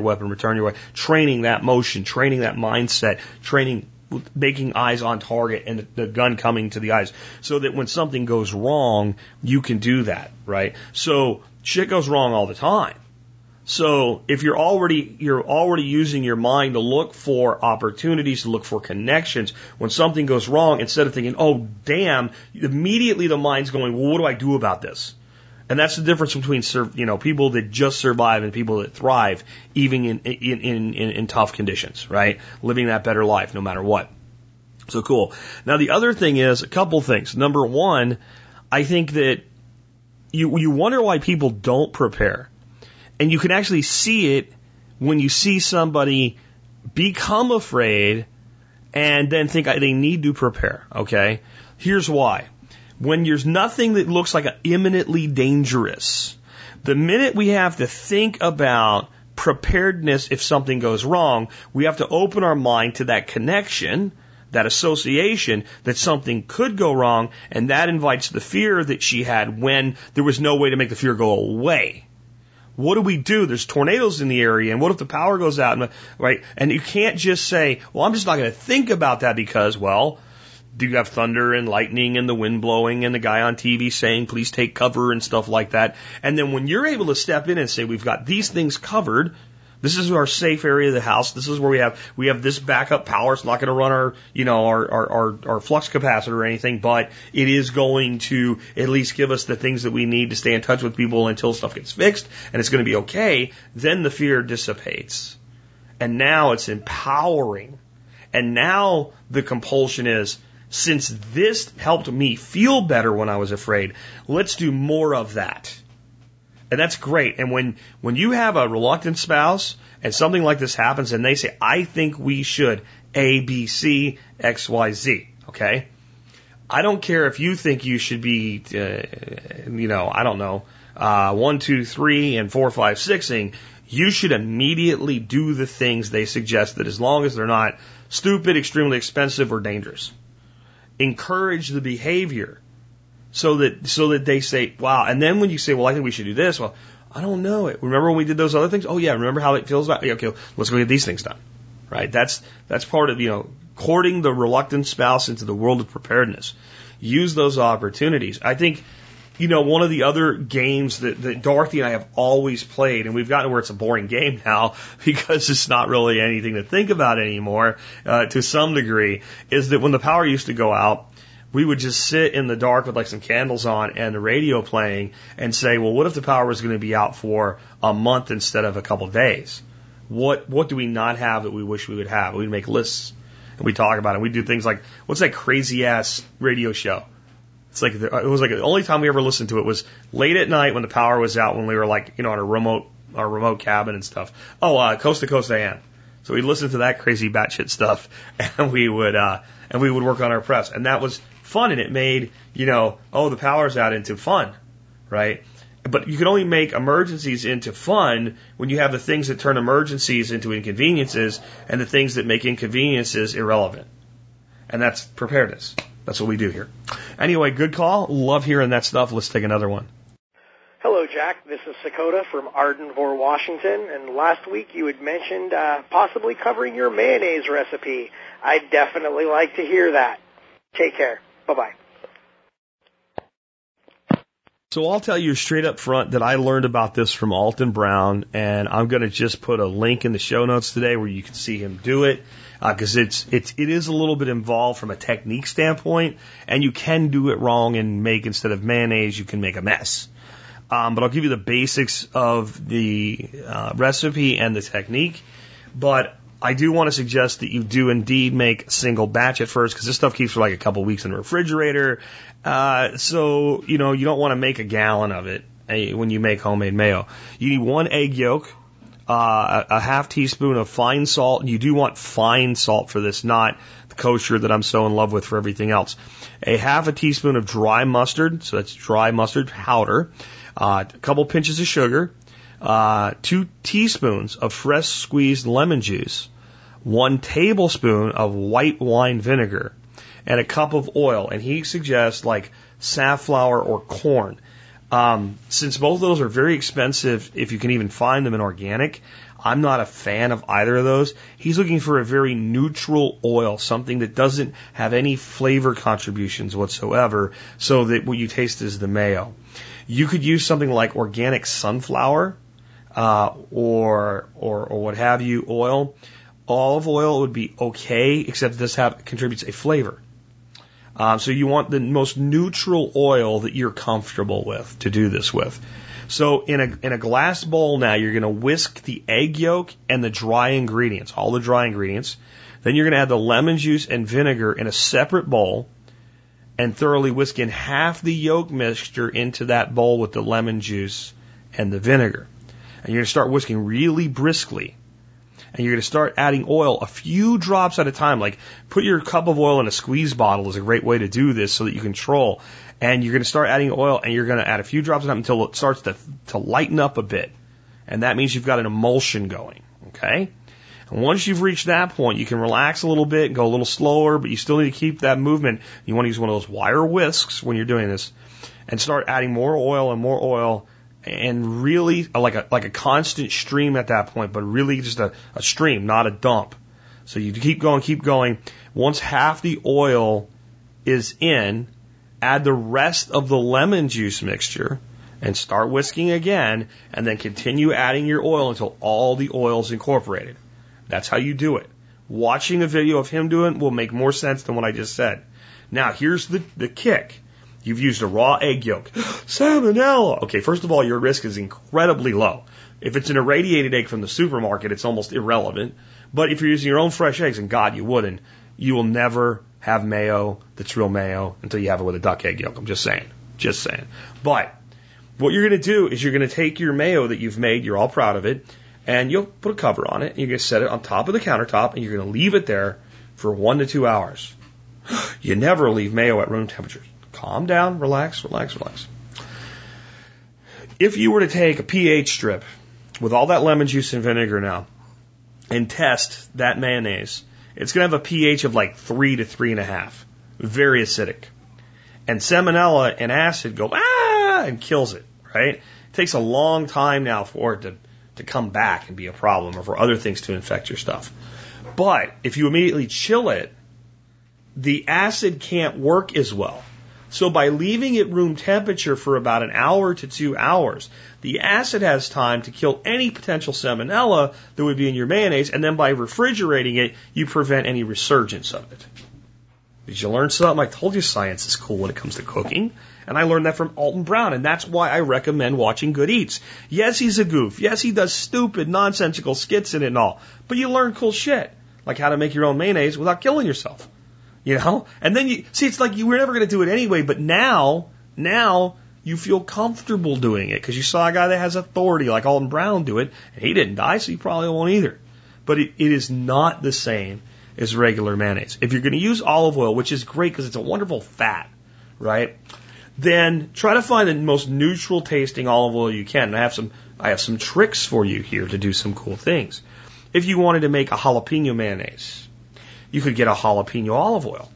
your weapon, training that motion, training that mindset, training making eyes on target and the gun coming to the eyes, so that when something goes wrong, you can do that, right? So shit goes wrong all the time. So if you're already using your mind to look for opportunities, to look for connections, when something goes wrong, instead of thinking, oh, damn, immediately the mind's going, well, what do I do about this? And that's the difference between, people that just survive and people that thrive, even in tough conditions, right? Living that better life, no matter what. So cool. Now, the other thing is a couple things. Number one, I think that you wonder why people don't prepare. And you can actually see it when you see somebody become afraid and then think they need to prepare, okay? Here's why. When there's nothing that looks like imminently dangerous, the minute we have to think about preparedness if something goes wrong, we have to open our mind to that connection, that association that something could go wrong, and that invites the fear that she had when there was no way to make the fear go away. What do we do? There's tornadoes in the area, and what if the power goes out? Right? And you can't just say, well, I'm just not going to think about that because, well, do you have thunder and lightning and the wind blowing and the guy on TV saying, please take cover and stuff like that. And then when you're able to step in and say, we've got these things covered, this is our safe area of the house, this is where we have this backup power, it's not going to run our flux capacitor or anything, but it is going to at least give us the things that we need to stay in touch with people until stuff gets fixed, and it's going to be okay, then the fear dissipates. And now it's empowering. And now the compulsion is, since this helped me feel better when I was afraid, let's do more of that. And that's great. And when you have a reluctant spouse and something like this happens and they say, I think we should A, B, C, X, Y, Z, okay? I don't care if you think you should be, one, two, three, and four, five, sixing. You should immediately do the things they suggest, that as long as they're not stupid, extremely expensive, or dangerous. Encourage the behavior. So that they say, wow. And then when you say, well, I think we should do this. Well, I don't know it. Remember when we did those other things? Oh yeah. Remember how it feels about? Okay, let's go get these things done. Right. That's part of, courting the reluctant spouse into the world of preparedness. Use those opportunities. I think, one of the other games that Dorothy and I have always played, and we've gotten where it's a boring game now because it's not really anything to think about anymore, to some degree, is that when the power used to go out, we would just sit in the dark with some candles on and the radio playing and say, well, what if the power was going to be out for a month instead of a couple of days? What do we not have that we wish we would have? We'd make lists and we talk about it. We do things like, what's that crazy ass radio show? It was the only time we ever listened to it was late at night when the power was out, when we were on our remote cabin and stuff. Coast to Coast AM. So we listened to that crazy batshit stuff and we would work on our press, and that was fun, and it made the power's out into fun, right? But you can only make emergencies into fun when you have the things that turn emergencies into inconveniences and the things that make inconveniences irrelevant, and that's preparedness. That's what we do here. Anyway, good call. Love hearing that stuff. Let's take another one. Hello, Jack. This is Sakota from Ardenmore, Washington, and last week you had mentioned possibly covering your mayonnaise recipe. I'd definitely like to hear that. Take care. Bye-bye. So I'll tell you straight up front that I learned about this from Alton Brown, and I'm going to just put a link in the show notes today where you can see him do it, because it is a little bit involved from a technique standpoint, and you can do it wrong and make, instead of mayonnaise, you can make a mess. But I'll give you the basics of the recipe and the technique, but I do want to suggest that you do indeed make a single batch at first, because this stuff keeps for a couple weeks in the refrigerator. So you don't want to make a gallon of it when you make homemade mayo. You need 1 egg yolk, a half teaspoon of fine salt. And you do want fine salt for this, not the kosher that I'm so in love with for everything else. A half a teaspoon of dry mustard, so that's dry mustard powder. A couple pinches of sugar. 2 teaspoons of fresh squeezed lemon juice, 1 tablespoon of white wine vinegar, and a cup of oil. And he suggests safflower or corn. Since both of those are very expensive, if you can even find them in organic, I'm not a fan of either of those. He's looking for a very neutral oil, something that doesn't have any flavor contributions whatsoever, so that what you taste is the mayo. You could use something like organic sunflower. or what have you, oil. Olive oil would be okay, except this contributes a flavor. So you want the most neutral oil that you're comfortable with to do this with. So in a glass bowl now, you're going to whisk the egg yolk and the dry ingredients, all the dry ingredients. Then you're going to add the lemon juice and vinegar in a separate bowl and thoroughly whisk in half the yolk mixture into that bowl with the lemon juice and the vinegar. And you're going to start whisking really briskly. And you're going to start adding oil a few drops at a time. Like, put your cup of oil in a squeeze bottle is a great way to do this so that you control. And you're going to start adding oil, and you're going to add a few drops at a time until it starts to lighten up a bit. And that means you've got an emulsion going, okay? And once you've reached that point, you can relax a little bit and go a little slower, but you still need to keep that movement. You want to use one of those wire whisks when you're doing this and start adding more oil and really like a constant stream at that point, but really just a stream, not a dump. So you keep going. Once half the oil is in, add the rest of the lemon juice mixture and start whisking again, and then continue adding your oil until all the oil is incorporated. That's how you do it. Watching a video of him doing it will make more sense than what I just said. Now, here's the kick. You've used a raw egg yolk. Salmonella! Okay, first of all, your risk is incredibly low. If it's an irradiated egg from the supermarket, it's almost irrelevant. But if you're using your own fresh eggs, and God, you wouldn't, you will never have mayo that's real mayo until you have it with a duck egg yolk. I'm just saying. Just saying. But what you're going to do is you're going to take your mayo that you've made, you're all proud of it, and you'll put a cover on it, and you're going to set it on top of the countertop, and you're going to leave it there for 1 to 2 hours. You never leave mayo at room temperature. Calm down, relax. If you were to take a pH strip with all that lemon juice and vinegar now and test that mayonnaise, it's going to have a pH of like 3 to 3.5. Very acidic. And salmonella and acid go, and kills it, right? It takes a long time now for it to come back and be a problem or for other things to infect your stuff. But if you immediately chill it, the acid can't work as well. So by leaving it room temperature for about 1 hour to 2 hours, the acid has time to kill any potential salmonella that would be in your mayonnaise, and then by refrigerating it, you prevent any resurgence of it. Did you learn something? I told you science is cool when it comes to cooking, and I learned that from Alton Brown, and that's why I recommend watching Good Eats. Yes, he's a goof. Yes, he does stupid, nonsensical skits in it and all, but you learn cool shit, like how to make your own mayonnaise without killing yourself. You know? And then you see, it's like you were never going to do it anyway, but now you feel comfortable doing it because you saw a guy that has authority like Alton Brown do it, and he didn't die, so you probably won't either. But it is not the same as regular mayonnaise. If you're going to use olive oil, which is great because it's a wonderful fat, right? Then try to find the most neutral tasting olive oil you can. And I have some tricks for you here to do some cool things. If you wanted to make a jalapeno mayonnaise, you could get a jalapeno olive oil.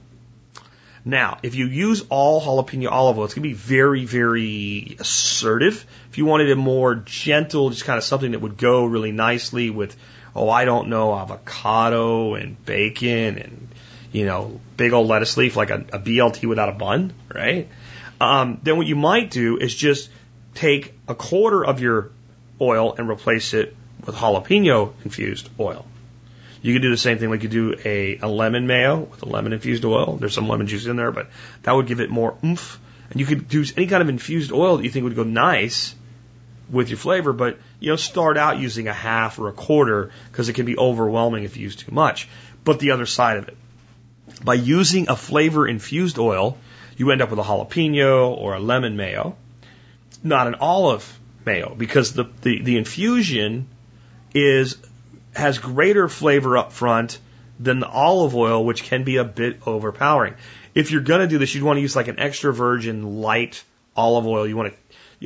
Now, if you use all jalapeno olive oil, it's going to be very, very assertive. If you wanted a more gentle, just kind of something that would go really nicely with, avocado and bacon and, big old lettuce leaf, like a BLT without a bun, right? Then what you might do is just take 1/4 of your oil and replace it with jalapeno-infused oil. You can do the same thing like you do a lemon mayo with a lemon-infused oil. There's some lemon juice in there, but that would give it more oomph. And you could do any kind of infused oil that you think would go nice with your flavor, but, start out using 1/2 or 1/4 because it can be overwhelming if you use too much. But the other side of it, by using a flavor-infused oil, you end up with a jalapeno or a lemon mayo, not an olive mayo, because the infusion has greater flavor up front than the olive oil, which can be a bit overpowering. If you're going to do this, you'd want to use like an extra virgin light olive oil.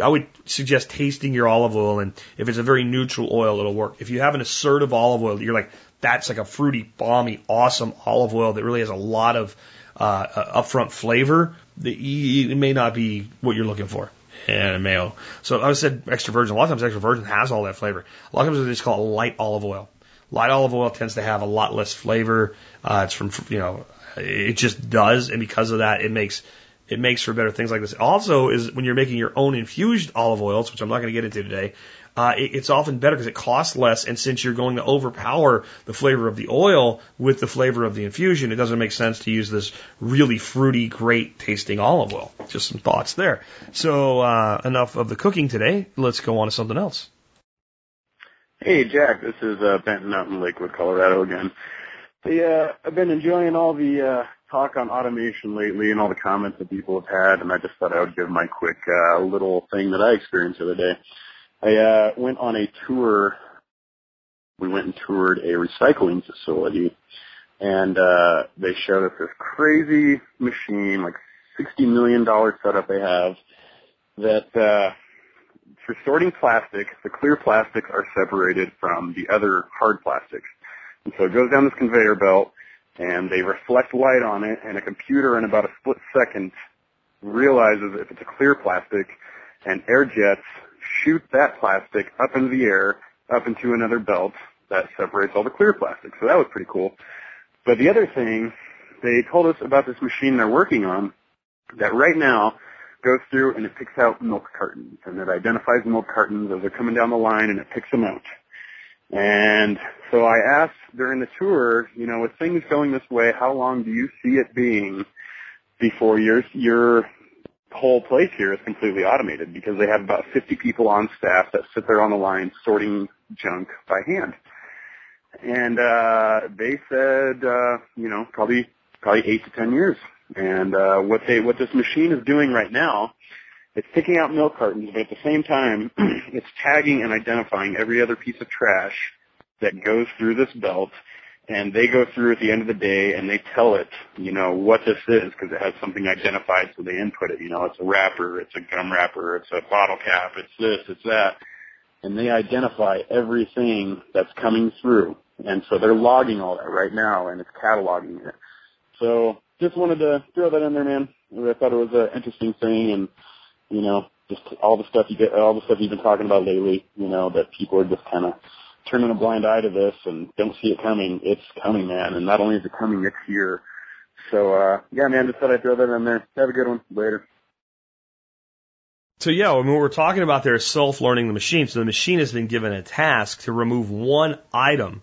I would suggest tasting your olive oil, and if it's a very neutral oil, it'll work. If you have an assertive olive oil, you're like, that's like a fruity, balmy, awesome olive oil that really has a lot of upfront flavor, it may not be what you're looking for. And mayo. So I said extra virgin. A lot of times extra virgin has all that flavor. A lot of times they just call it light olive oil. Light olive oil tends to have a lot less flavor. It's from, it just does. And because of that, it makes for better things like this. Also is when you're making your own infused olive oils, which I'm not going to get into today, it's often better because it costs less, and since you're going to overpower the flavor of the oil with the flavor of the infusion, it doesn't make sense to use this really fruity, great-tasting olive oil. Just some thoughts there. So enough of the cooking today. Let's go on to something else. Hey, Jack. This is Benton out in Lakewood, Colorado again. I've been enjoying all the talk on automation lately and all the comments that people have had, and I just thought I would give my quick little thing that I experienced the other day. I went on a tour. We went and toured a recycling facility, and they showed us this crazy machine, like $60 million setup they have, that for sorting plastic, the clear plastics are separated from the other hard plastics. And so it goes down this conveyor belt, and they reflect light on it, and a computer in about a split second realizes if it's a clear plastic, and air jets shoot that plastic up into the air, up into another belt that separates all the clear plastic. So that was pretty cool. But the other thing, they told us about this machine they're working on that right now goes through and it picks out milk cartons, and it identifies milk cartons as they're coming down the line, and it picks them out. And so I asked during the tour, you know, with things going this way, how long do you see it being before your whole place here is completely automated? Because they have about 50 people on staff that sit there on the line sorting junk by hand. And they said, you know, probably 8 to 10 years. And what this machine is doing right now, it's picking out milk cartons, but at the same time, it's tagging and identifying every other piece of trash that goes through this belt, and they go through at the end of the day, and they tell it, you know, what this is, because it has something identified, so they input it. You know, it's a wrapper, it's a gum wrapper, it's a bottle cap, it's this, it's that, and they identify everything that's coming through, and so they're logging all that right now, and it's cataloging it. So just wanted to throw that in there, man. I thought it was an interesting thing, and you know, just all the stuff you get, all the stuff you've been talking about lately, you know, that people are just kind of turning a blind eye to this and don't see it coming. It's coming, man. And not only is it coming, it's here. So, yeah, man, just thought I'd throw that in there. Have a good one. Later. So, yeah, I mean, what we're talking about there is self-learning the machine. So the machine has been given a task to remove one item,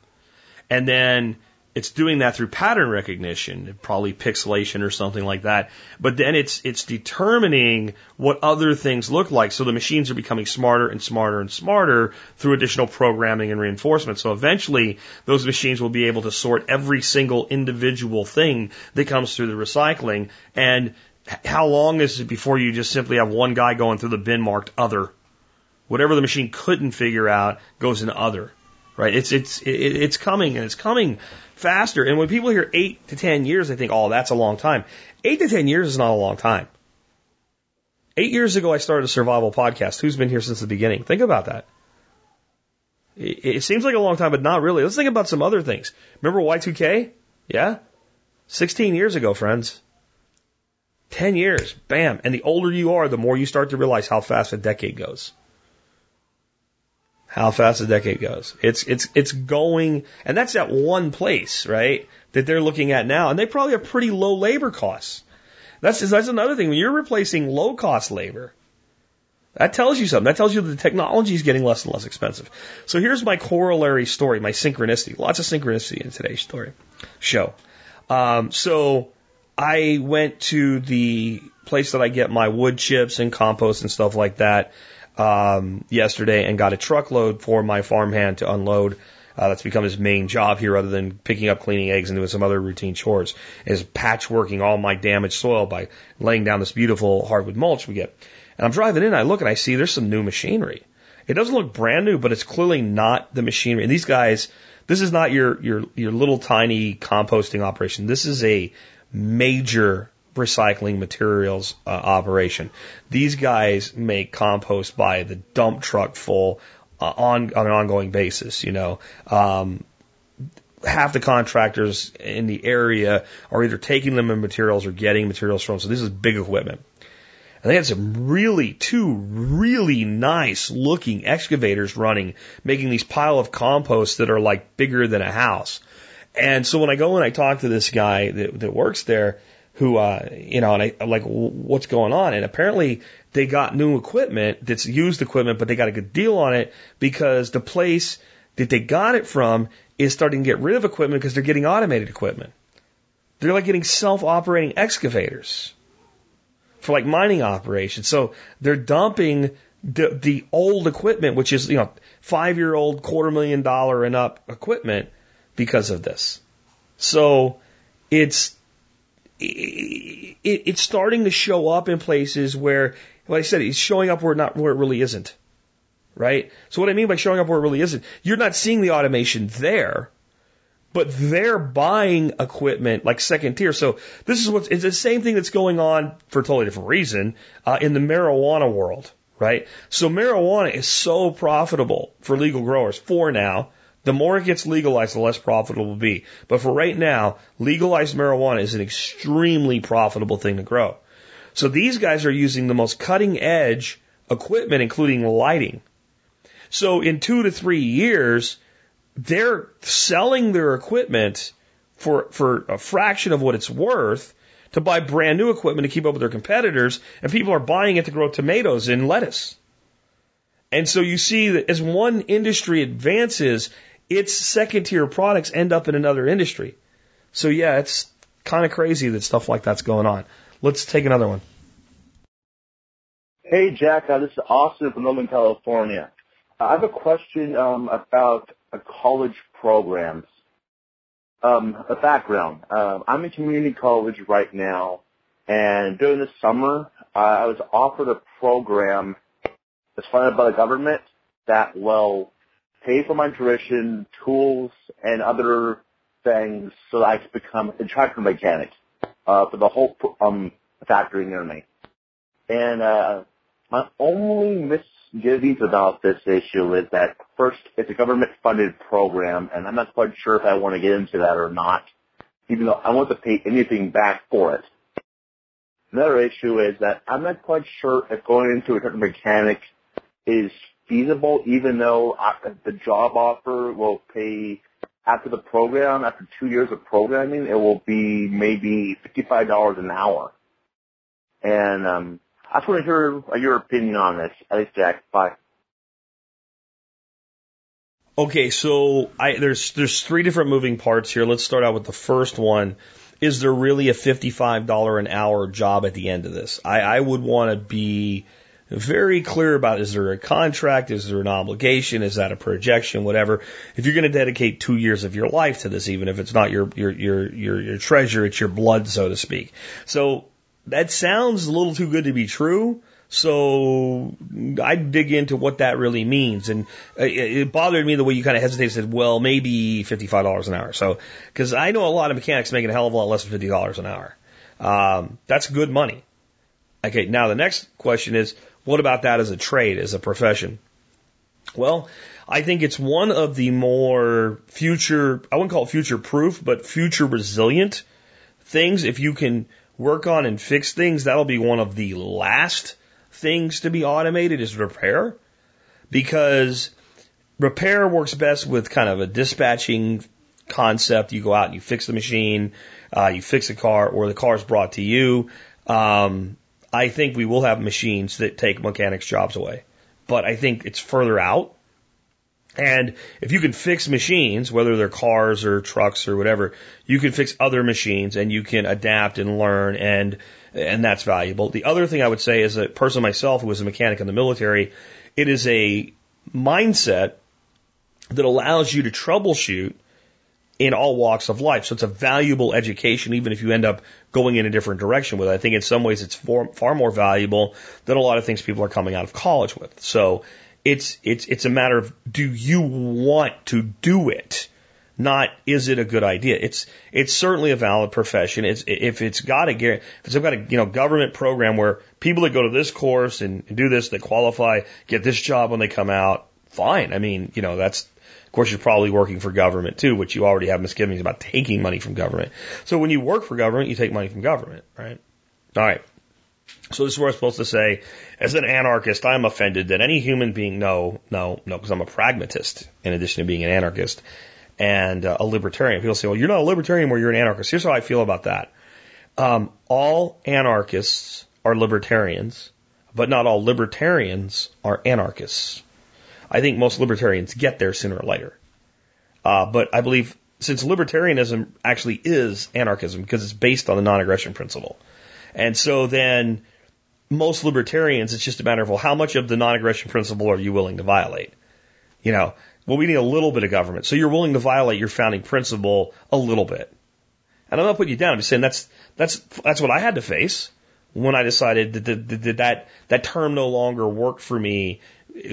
and then it's doing that through pattern recognition, probably pixelation or something like that. But then it's determining what other things look like. So the machines are becoming smarter and smarter and smarter through additional programming and reinforcement. So eventually those machines will be able to sort every single individual thing that comes through the recycling. And how long is it before you just simply have one guy going through the bin marked other? Whatever the machine couldn't figure out goes into other. Right? It's coming, and it's coming faster. And when people hear 8 to 10 years, they think, oh, that's a long time. 8 to 10 years is not a long time. 8 years ago, I started a survival podcast. Who's been here since the beginning? Think about that. It seems like a long time, but not really. Let's think about some other things. Remember Y2K? Yeah? 16 years ago, friends. 10 years. Bam. And the older you are, the more you start to realize how fast a decade goes. How fast a decade goes. It's going, and that's at one place, right, that they're looking at now. And they probably have pretty low labor costs. That's another thing. When you're replacing low-cost labor, that tells you something. That tells you that the technology is getting less and less expensive. So here's my corollary story, my synchronicity. Lots of synchronicity in today's show. So I went to the place that I get my wood chips and compost and stuff like that yesterday, and got a truckload for my farmhand to unload. That's become his main job here, other than picking up, cleaning eggs, and doing some other routine chores, is patchworking all my damaged soil by laying down this beautiful hardwood mulch we get. And I'm driving in, I look, and I see there's some new machinery. It doesn't look brand new, but it's clearly not the machinery. And these guys, this is not your little tiny composting operation. This is a major recycling materials operation. These guys make compost by the dump truck full on an ongoing basis. You know, half the contractors in the area are either taking them in materials or getting materials from them. So this is big equipment. And they had some two really nice looking excavators running, making these pile of compost that are like bigger than a house. And so when I go and I talk to this guy that works there, who, and I'm like, what's going on? And apparently they got new equipment that's used equipment, but they got a good deal on it because the place that they got it from is starting to get rid of equipment because they're getting automated equipment. They're like getting self-operating excavators for like mining operations. So they're dumping the old equipment, which is, $5-year-old $250,000 and up equipment because of this. So it's starting to show up in places where, like I said, it's showing up where it really isn't. Right? So what I mean by showing up where it really isn't, you're not seeing the automation there, but they're buying equipment like second tier. So this is it's the same thing that's going on for a totally different reason in the marijuana world, right? So marijuana is so profitable for legal growers for now. The more it gets legalized, the less profitable it will be. But for right now, legalized marijuana is an extremely profitable thing to grow. So these guys are using the most cutting edge equipment, including lighting. So in 2 to 3 years, they're selling their equipment for a fraction of what it's worth to buy brand new equipment to keep up with their competitors, and people are buying it to grow tomatoes and lettuce. And so you see that as one industry advances, its second-tier products end up in another industry. So yeah, it's kind of crazy that stuff like that's going on. Let's take another one. Hey, Jack, this is Austin from Northern California. I have a question about college programs, a background. I'm in community college right now, and during the summer, I was offered a program that's funded by the government that will pay for my tuition, tools, and other things so that I can become a tractor mechanic for the whole factory near me. And my only misgivings about this issue is that, first, it's a government-funded program, and I'm not quite sure if I want to get into that or not, even though I won't have to pay anything back for it. Another issue is that I'm not quite sure if going into a tractor mechanic is feasible, even though the job offer will pay after the program, after 2 years of programming, it will be maybe $55 an hour. And I just want to hear your opinion on this. Thanks, Jack. Bye. Okay, so there's three different moving parts here. Let's start out with the first one. Is there really a $55 an hour job at the end of this? I would want to be very clear about, is there a contract? Is there an obligation? Is that a projection? Whatever. If you're going to dedicate 2 years of your life to this, even if it's not your treasure, it's your blood, so to speak. So that sounds a little too good to be true, so I dig into what that really means. And it bothered me the way you kind of hesitated and said, well, maybe $55 an hour. So, because I know a lot of mechanics making a hell of a lot less than $50 an hour. That's good money. Okay, now the next question is, what about that as a trade, as a profession? Well, I think it's one of the more future, I wouldn't call it future-proof, but future-resilient things. If you can work on and fix things, that'll be one of the last things to be automated is repair, because repair works best with kind of a dispatching concept. You go out and you fix the machine, you fix the car, or the car's brought to you. I think we will have machines that take mechanics' jobs away, but I think it's further out. And if you can fix machines, whether they're cars or trucks or whatever, you can fix other machines and you can adapt and learn, and that's valuable. The other thing I would say is, a person myself who was a mechanic in the military, it is a mindset that allows you to troubleshoot in all walks of life. So it's a valuable education, even if you end up going in a different direction with it. I think in some ways it's far more valuable than a lot of things people are coming out of college with. So It's a matter of, do you want to do it? Not, is it a good idea? It's certainly a valid profession. If it's got a government program where people that go to this course and do this, they qualify, get this job when they come out, fine. I mean, that's, of course, you're probably working for government too, which you already have misgivings about taking money from government. So when you work for government, you take money from government, right? All right. So this is where I'm supposed to say, as an anarchist, I'm offended that any human being, no, because I'm a pragmatist in addition to being an anarchist and a libertarian. People say, well, you're not a libertarian anymore, you're an anarchist. Here's how I feel about that. All anarchists are libertarians, but not all libertarians are anarchists. I think most libertarians get there sooner or later. But I believe since libertarianism actually is anarchism because it's based on the non-aggression principle. And so then most libertarians, it's just a matter of, well, how much of the non-aggression principle are you willing to violate? You know, well, we need a little bit of government. So you're willing to violate your founding principle a little bit. And I'm not putting you down. I'm just saying that's what I had to face when I decided that term no longer worked for me,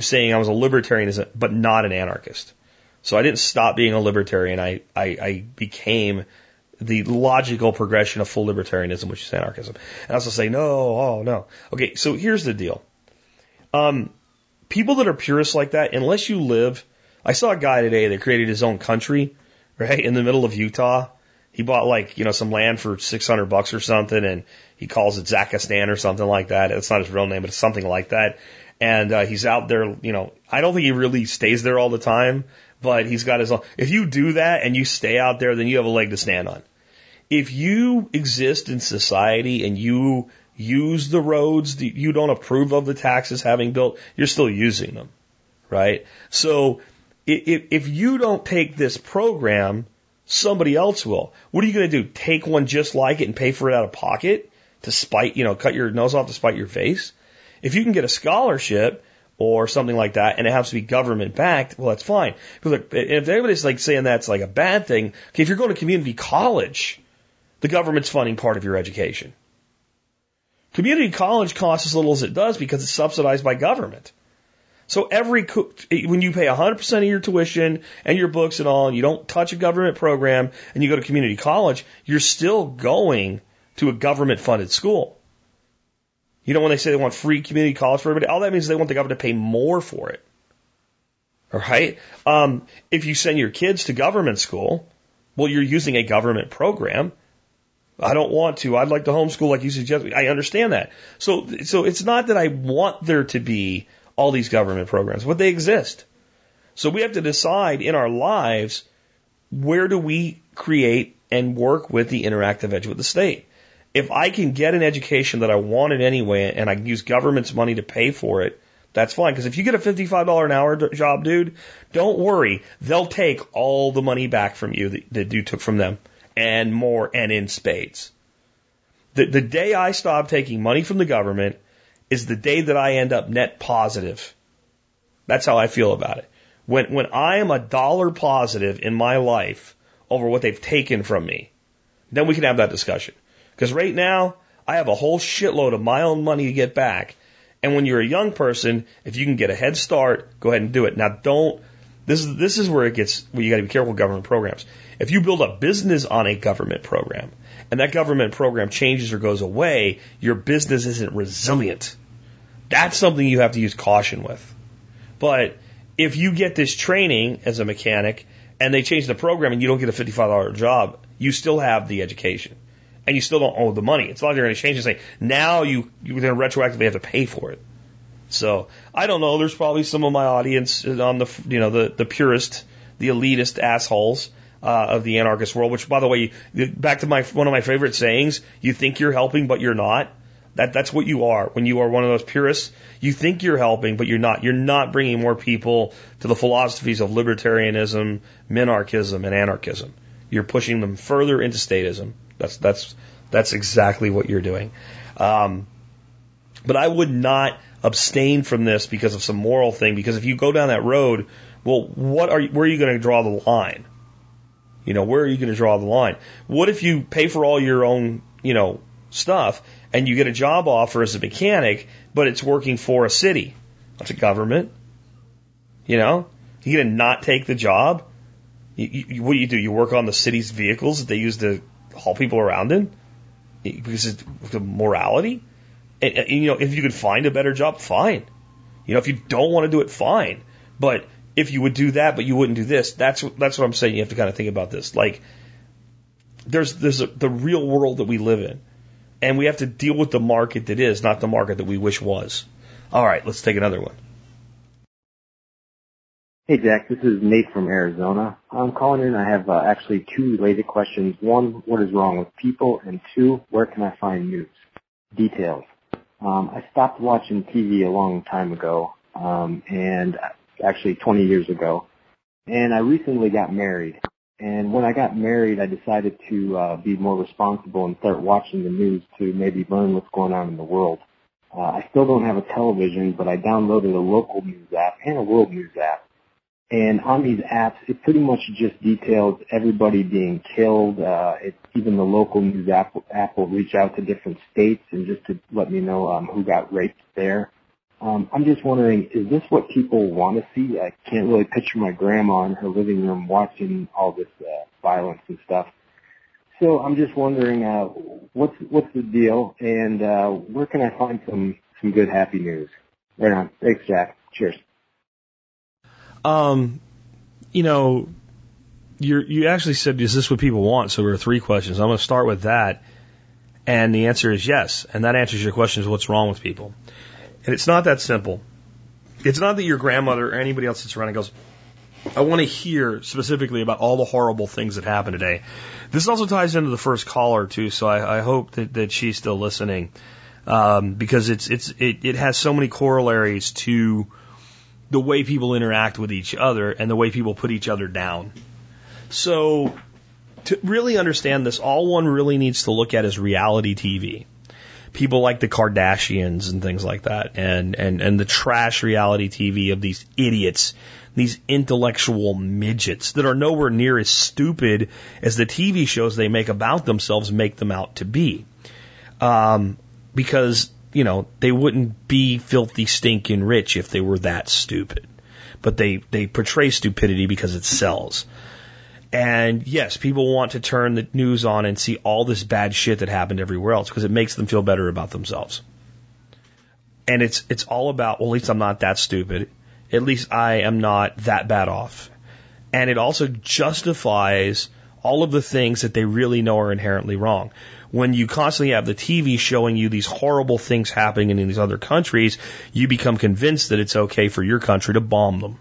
saying I was a libertarian but not an anarchist. So I didn't stop being a libertarian. I became the logical progression of full libertarianism, which is anarchism. And I also say, no. Okay, so here's the deal. People that are purists like that, unless you live... I saw a guy today that created his own country, right, in the middle of Utah. He bought, like, you know, some land for $600 or something, and he calls it Zakistan or something like that. It's not his real name, but it's something like that. And he's out there, you know, I don't think he really stays there all the time, but he's got his own. If you do that and you stay out there, then you have a leg to stand on. If you exist in society and you use the roads that you don't approve of the taxes having built, you're still using them, right? So if you don't take this program, somebody else will. What are you going to do? Take one just like it and pay for it out of pocket to spite, you know, cut your nose off to spite your face? If you can get a scholarship or something like that and it has to be government backed, well, that's fine. But look, if everybody's like saying that's like a bad thing, okay, if you're going to community college, the government's funding part of your education. Community college costs as little as it does because it's subsidized by government. So when you pay 100% of your tuition and your books and all, and you don't touch a government program and you go to community college, you're still going to a government-funded school. You know, when they say they want free community college for everybody, all that means is they want the government to pay more for it. All right? If you send your kids to government school, well, you're using a government program. I don't want to. I'd like to homeschool like you suggest. I understand that. So it's not that I want there to be all these government programs, but they exist. So we have to decide in our lives, where do we create and work with the interactive edge with the state? If I can get an education that I wanted anyway, and I can use government's money to pay for it, that's fine. Because if you get a $55 an hour job, dude, don't worry. They'll take all the money back from you that you took from them and more, and in spades. The day I stop taking money from the government is the day that I end up net positive. That's how I feel about it. When I am a dollar positive in my life over what they've taken from me, then we can have that discussion. Because right now, I have a whole shitload of my own money to get back. And when you're a young person, if you can get a head start, go ahead and do it. Now don't, this is where it gets, where you gotta be careful with government programs. If you build a business on a government program, and that government program changes or goes away, your business isn't resilient. That's something you have to use caution with. But if you get this training as a mechanic and they change the program and you don't get a $55 job, you still have the education and you still don't owe the money. It's not like they're going to change and say, now you're going to retroactively have to pay for it. So I don't know. There's probably some of my audience on the, you know, the purist, the elitist assholes of the anarchist world, which, by the way, back to one of my favorite sayings, you think you're helping, but you're not. That's what you are. When you are one of those purists, you think you're helping, but you're not. You're not bringing more people to the philosophies of libertarianism, minarchism, and anarchism. You're pushing them further into statism. That's exactly what you're doing. But I would not abstain from this because of some moral thing, because if you go down that road, well, where are you going to draw the line? You know, where are you going to draw the line? What if you pay for all your own, you know, stuff and you get a job offer as a mechanic, but it's working for a city? That's a government. You know, you're going to not take the job. What do? You work on the city's vehicles that they use to haul people around in? Because it's the morality? And, you know, if you could find a better job, fine. You know, if you don't want to do it, fine. But if you would do that, but you wouldn't do this, that's what I'm saying. You have to kind of think about this. Like, there's the real world that we live in, and we have to deal with the market that is, not the market that we wish was. All right, let's take another one. Hey, Jack. This is Nate from Arizona. I'm calling in. I have actually two related questions. One, what is wrong with people? And two, where can I find news? Details. I stopped watching TV a long time ago, and actually 20 years ago. And I recently got married. And when I got married, I decided to be more responsible and start watching the news to maybe learn what's going on in the world. I still don't have a television, but I downloaded a local news app and a world news app. And on these apps, it pretty much just details everybody being killed. Even the local news app will reach out to different states and just to let me know who got raped there. I'm just wondering, is this what people want to see? I can't really picture my grandma in her living room watching all this violence and stuff. So I'm just wondering, what's the deal, and where can I find some good, happy news? Right on. Thanks, Jack. Cheers. You actually said, is this what people want? So there are three questions. I'm going to start with that, and the answer is yes, and that answers your question is what's wrong with people. And it's not that simple. It's not that your grandmother or anybody else that's around and goes, I want to hear specifically about all the horrible things that happened today. This also ties into the first caller too, so I hope that she's still listening, because it has so many corollaries to the way people interact with each other and the way people put each other down. So to really understand this, all one really needs to look at is reality TV. People like the Kardashians and things like that, and the trash reality TV of these idiots, these intellectual midgets that are nowhere near as stupid as the TV shows they make about themselves make them out to be. Because, they wouldn't be filthy, stinking rich if they were that stupid. But they portray stupidity because it sells. And yes, people want to turn the news on and see all this bad shit that happened everywhere else because it makes them feel better about themselves. And it's all about, well, at least I'm not that stupid. At least I am not that bad off. And it also justifies all of the things that they really know are inherently wrong. When you constantly have the TV showing you these horrible things happening in these other countries, you become convinced that it's okay for your country to bomb them.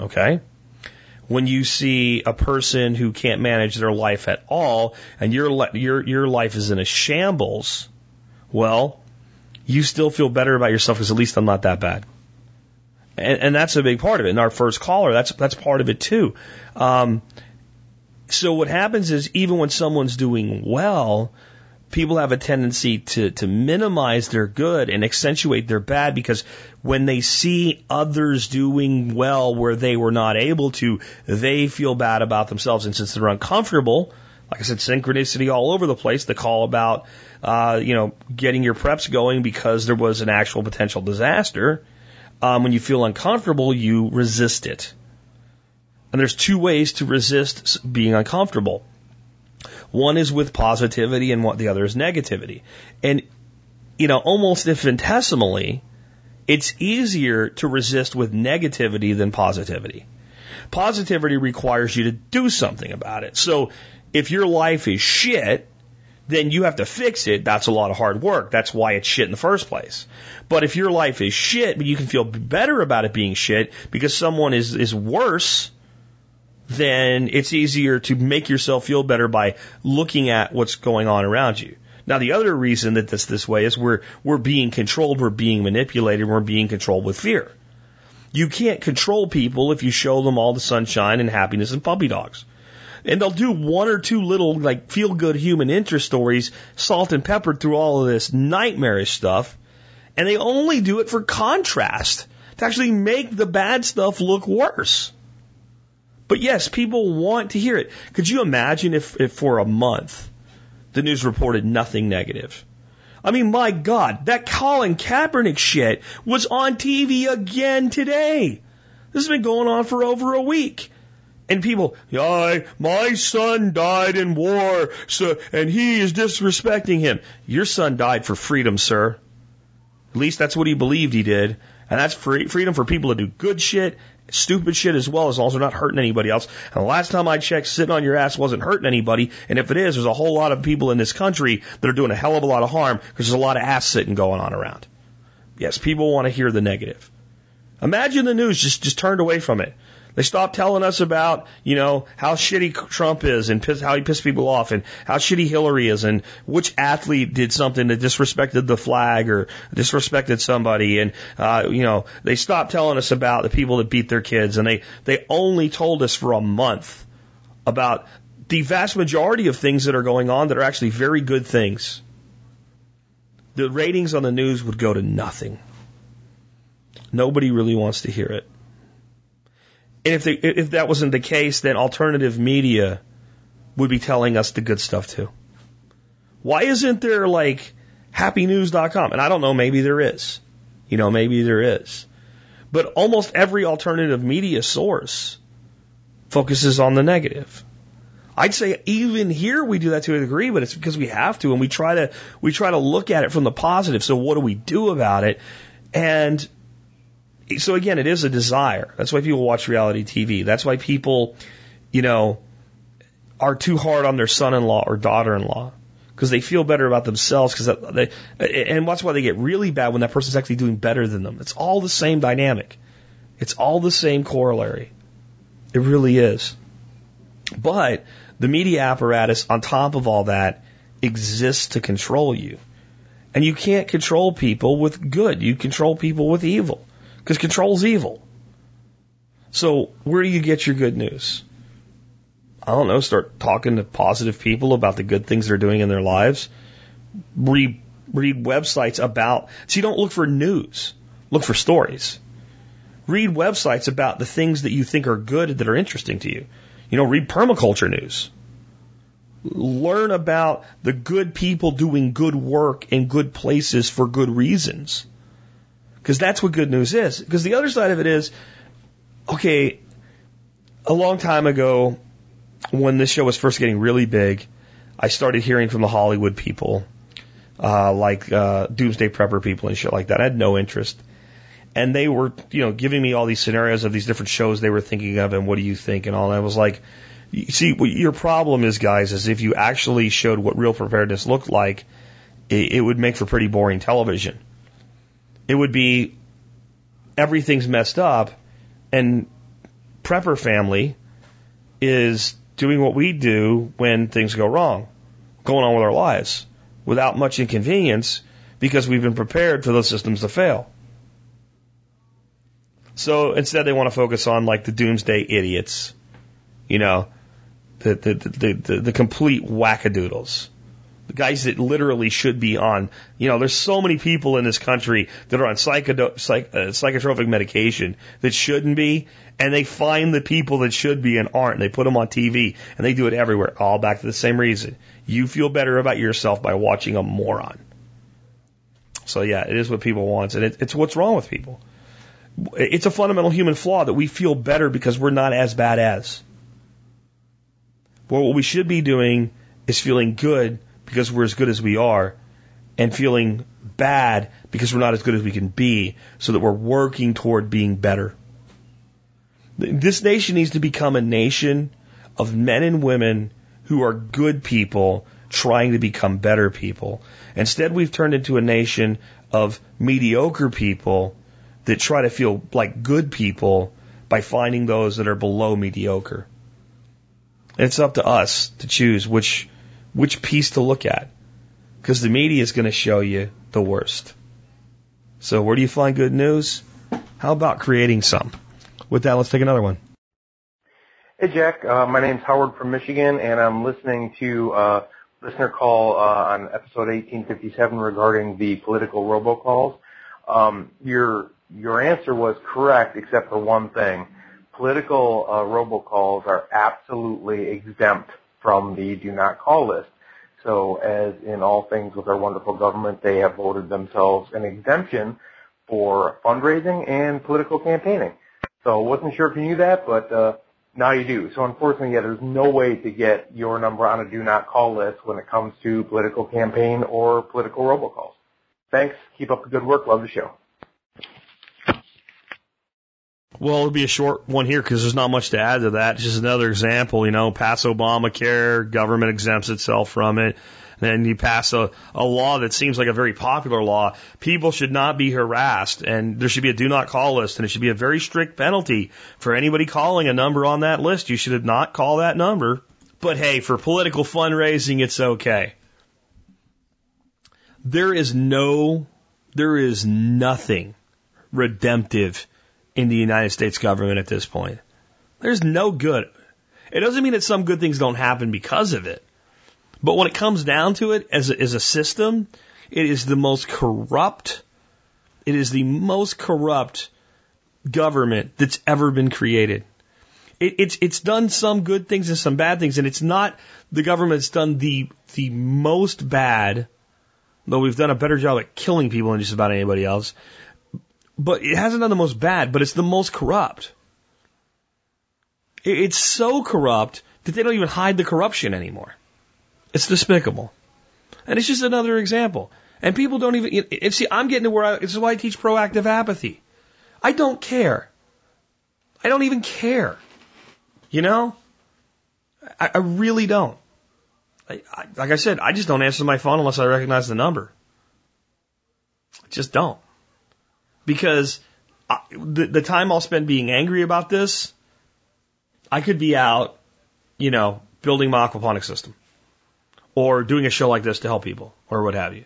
Okay? When you see a person who can't manage their life at all, and your life is in a shambles, well, you still feel better about yourself because at least I'm not that bad, and that's a big part of it. And our first caller, that's part of it too. So what happens is even when someone's doing well, people have a tendency to minimize their good and accentuate their bad because when they see others doing well where they were not able to, they feel bad about themselves. And since they're uncomfortable, like I said, synchronicity all over the place, the call about, getting your preps going because there was an actual potential disaster. When you feel uncomfortable, you resist it. And there's two ways to resist being uncomfortable. One is with positivity and the other is negativity. And, almost infinitesimally, it's easier to resist with negativity than positivity. Positivity requires you to do something about it. So if your life is shit, then you have to fix it. That's a lot of hard work. That's why it's shit in the first place. But if your life is shit, but you can feel better about it being shit because someone is worse, then it's easier to make yourself feel better by looking at what's going on around you. Now, the other reason that this way is we're being controlled, we're being manipulated, we're being controlled with fear. You can't control people if you show them all the sunshine and happiness and puppy dogs. And they'll do one or two little, feel-good human interest stories, salt and peppered through all of this nightmarish stuff, and they only do it for contrast, to actually make the bad stuff look worse. But yes, people want to hear it. Could you imagine if for a month the news reported nothing negative? I mean, my God, that Colin Kaepernick shit was on TV again today. This has been going on for over a week. And people, my son died in war, so, and he is disrespecting him. Your son died for freedom, sir. At least that's what he believed he did. And that's freedom for people to do good shit, stupid shit as long as they're not hurting anybody else. And the last time I checked, sitting on your ass wasn't hurting anybody. And if it is, there's a whole lot of people in this country that are doing a hell of a lot of harm because there's a lot of ass sitting going on around. Yes, people want to hear the negative. Imagine the news just turned away from it. They stopped telling us about, you know, how shitty Trump is and how he pissed people off and how shitty Hillary is and which athlete did something that disrespected the flag or disrespected somebody. And, you know, they stopped telling us about the people that beat their kids. And they only told us for a month about the vast majority of things that are going on that are actually very good things. The ratings on the news would go to nothing. Nobody really wants to hear it. And if that wasn't the case, then alternative media would be telling us the good stuff too. Why isn't there like happynews.com? And I don't know, maybe there is. You know, maybe there is. But almost every alternative media source focuses on the negative. I'd say even here we do that to a degree, but it's because we have to, and we try to look at it from the positive. So what do we do about it? And so again, it is a desire. That's why people watch reality TV. That's why people, you know, are too hard on their son-in-law or daughter-in-law because they feel better about themselves. And that's why they get really bad when that person's actually doing better than them. It's all the same dynamic. It's all the same corollary. It really is. But the media apparatus on top of all that exists to control you. And you can't control people with good. You control people with evil. Because control's evil. So where do you get your good news? I don't know, start talking to positive people about the good things they're doing in their lives. Read websites about... So you don't look for news. Look for stories. Read websites about the things that you think are good that are interesting to you. You know, read permaculture news. Learn about the good people doing good work in good places for good reasons. Because that's what good news is. Because the other side of it is, okay, a long time ago when this show was first getting really big, I started hearing from the Hollywood people, like Doomsday Prepper people and shit like that. I had no interest. And they were, you know, giving me all these scenarios of these different shows they were thinking of and what do you think and all. And I was like, see, what your problem is, guys, is if you actually showed what real preparedness looked like, it would make for pretty boring television. It would be everything's messed up and Prepper Family is doing what we do when things go wrong, going on with our lives without much inconvenience because we've been prepared for those systems to fail. So instead they want to focus on like the doomsday idiots, you know, the complete wackadoodles, the guys that literally should be on, you know, there's so many people in this country that are on psychotropic medication that shouldn't be, and they find the people that should be and aren't, and they put them on TV, and they do it everywhere, all back to the same reason. You feel better about yourself by watching a moron. So yeah, it is what people want, and it's what's wrong with people. It's a fundamental human flaw that we feel better because we're not as bad as. Well, what we should be doing is feeling good because we're as good as we are and feeling bad because we're not as good as we can be so that we're working toward being better. This nation needs to become a nation of men and women who are good people trying to become better people. Instead, we've turned into a nation of mediocre people that try to feel like good people by finding those that are below mediocre. It's up to us to choose which piece to look at, because the media is going to show you the worst. So where do you find good news? How about creating some? With that, let's take another one. Hey, Jack. My name's Howard from Michigan, and I'm listening to listener call on episode 1857 regarding the political robocalls. Your answer was correct except for one thing. Political robocalls are absolutely exempt from the do not call list. So as in all things with our wonderful government, they have voted themselves an exemption for fundraising and political campaigning. So wasn't sure if you knew that, but now you do. So unfortunately, yeah, there's no way to get your number on a do not call list when it comes to political campaign or political robocalls. Thanks. Keep up the good work. Love the show. Well, it'll be a short one here because there's not much to add to that. It's just another example, you know, pass Obamacare, government exempts itself from it. and you pass a law that seems like a very popular law, people should not be harassed, and there should be a do not call list, and it should be a very strict penalty for anybody calling a number on that list. You should not call that number. But hey, for political fundraising, it's okay. There is nothing redemptive in the United States government at this point. There's no good. It doesn't mean that some good things don't happen because of it. But when it comes down to it, as a system, it is the most corrupt. It is the most corrupt government that's ever been created. It's done some good things and some bad things, and it's not the government that's done the most bad, though we've done a better job at killing people than just about anybody else. But it hasn't done the most bad, but it's the most corrupt. It's so corrupt that they don't even hide the corruption anymore. It's despicable. And it's just another example. And people don't even... See, I'm getting to where this is why I teach proactive apathy. I don't care. I don't even care. You know? I really don't. Like I said, I just don't answer my phone unless I recognize the number. I just don't. Because the time I'll spend being angry about this, I could be out, building my aquaponic system or doing a show like this to help people or what have you.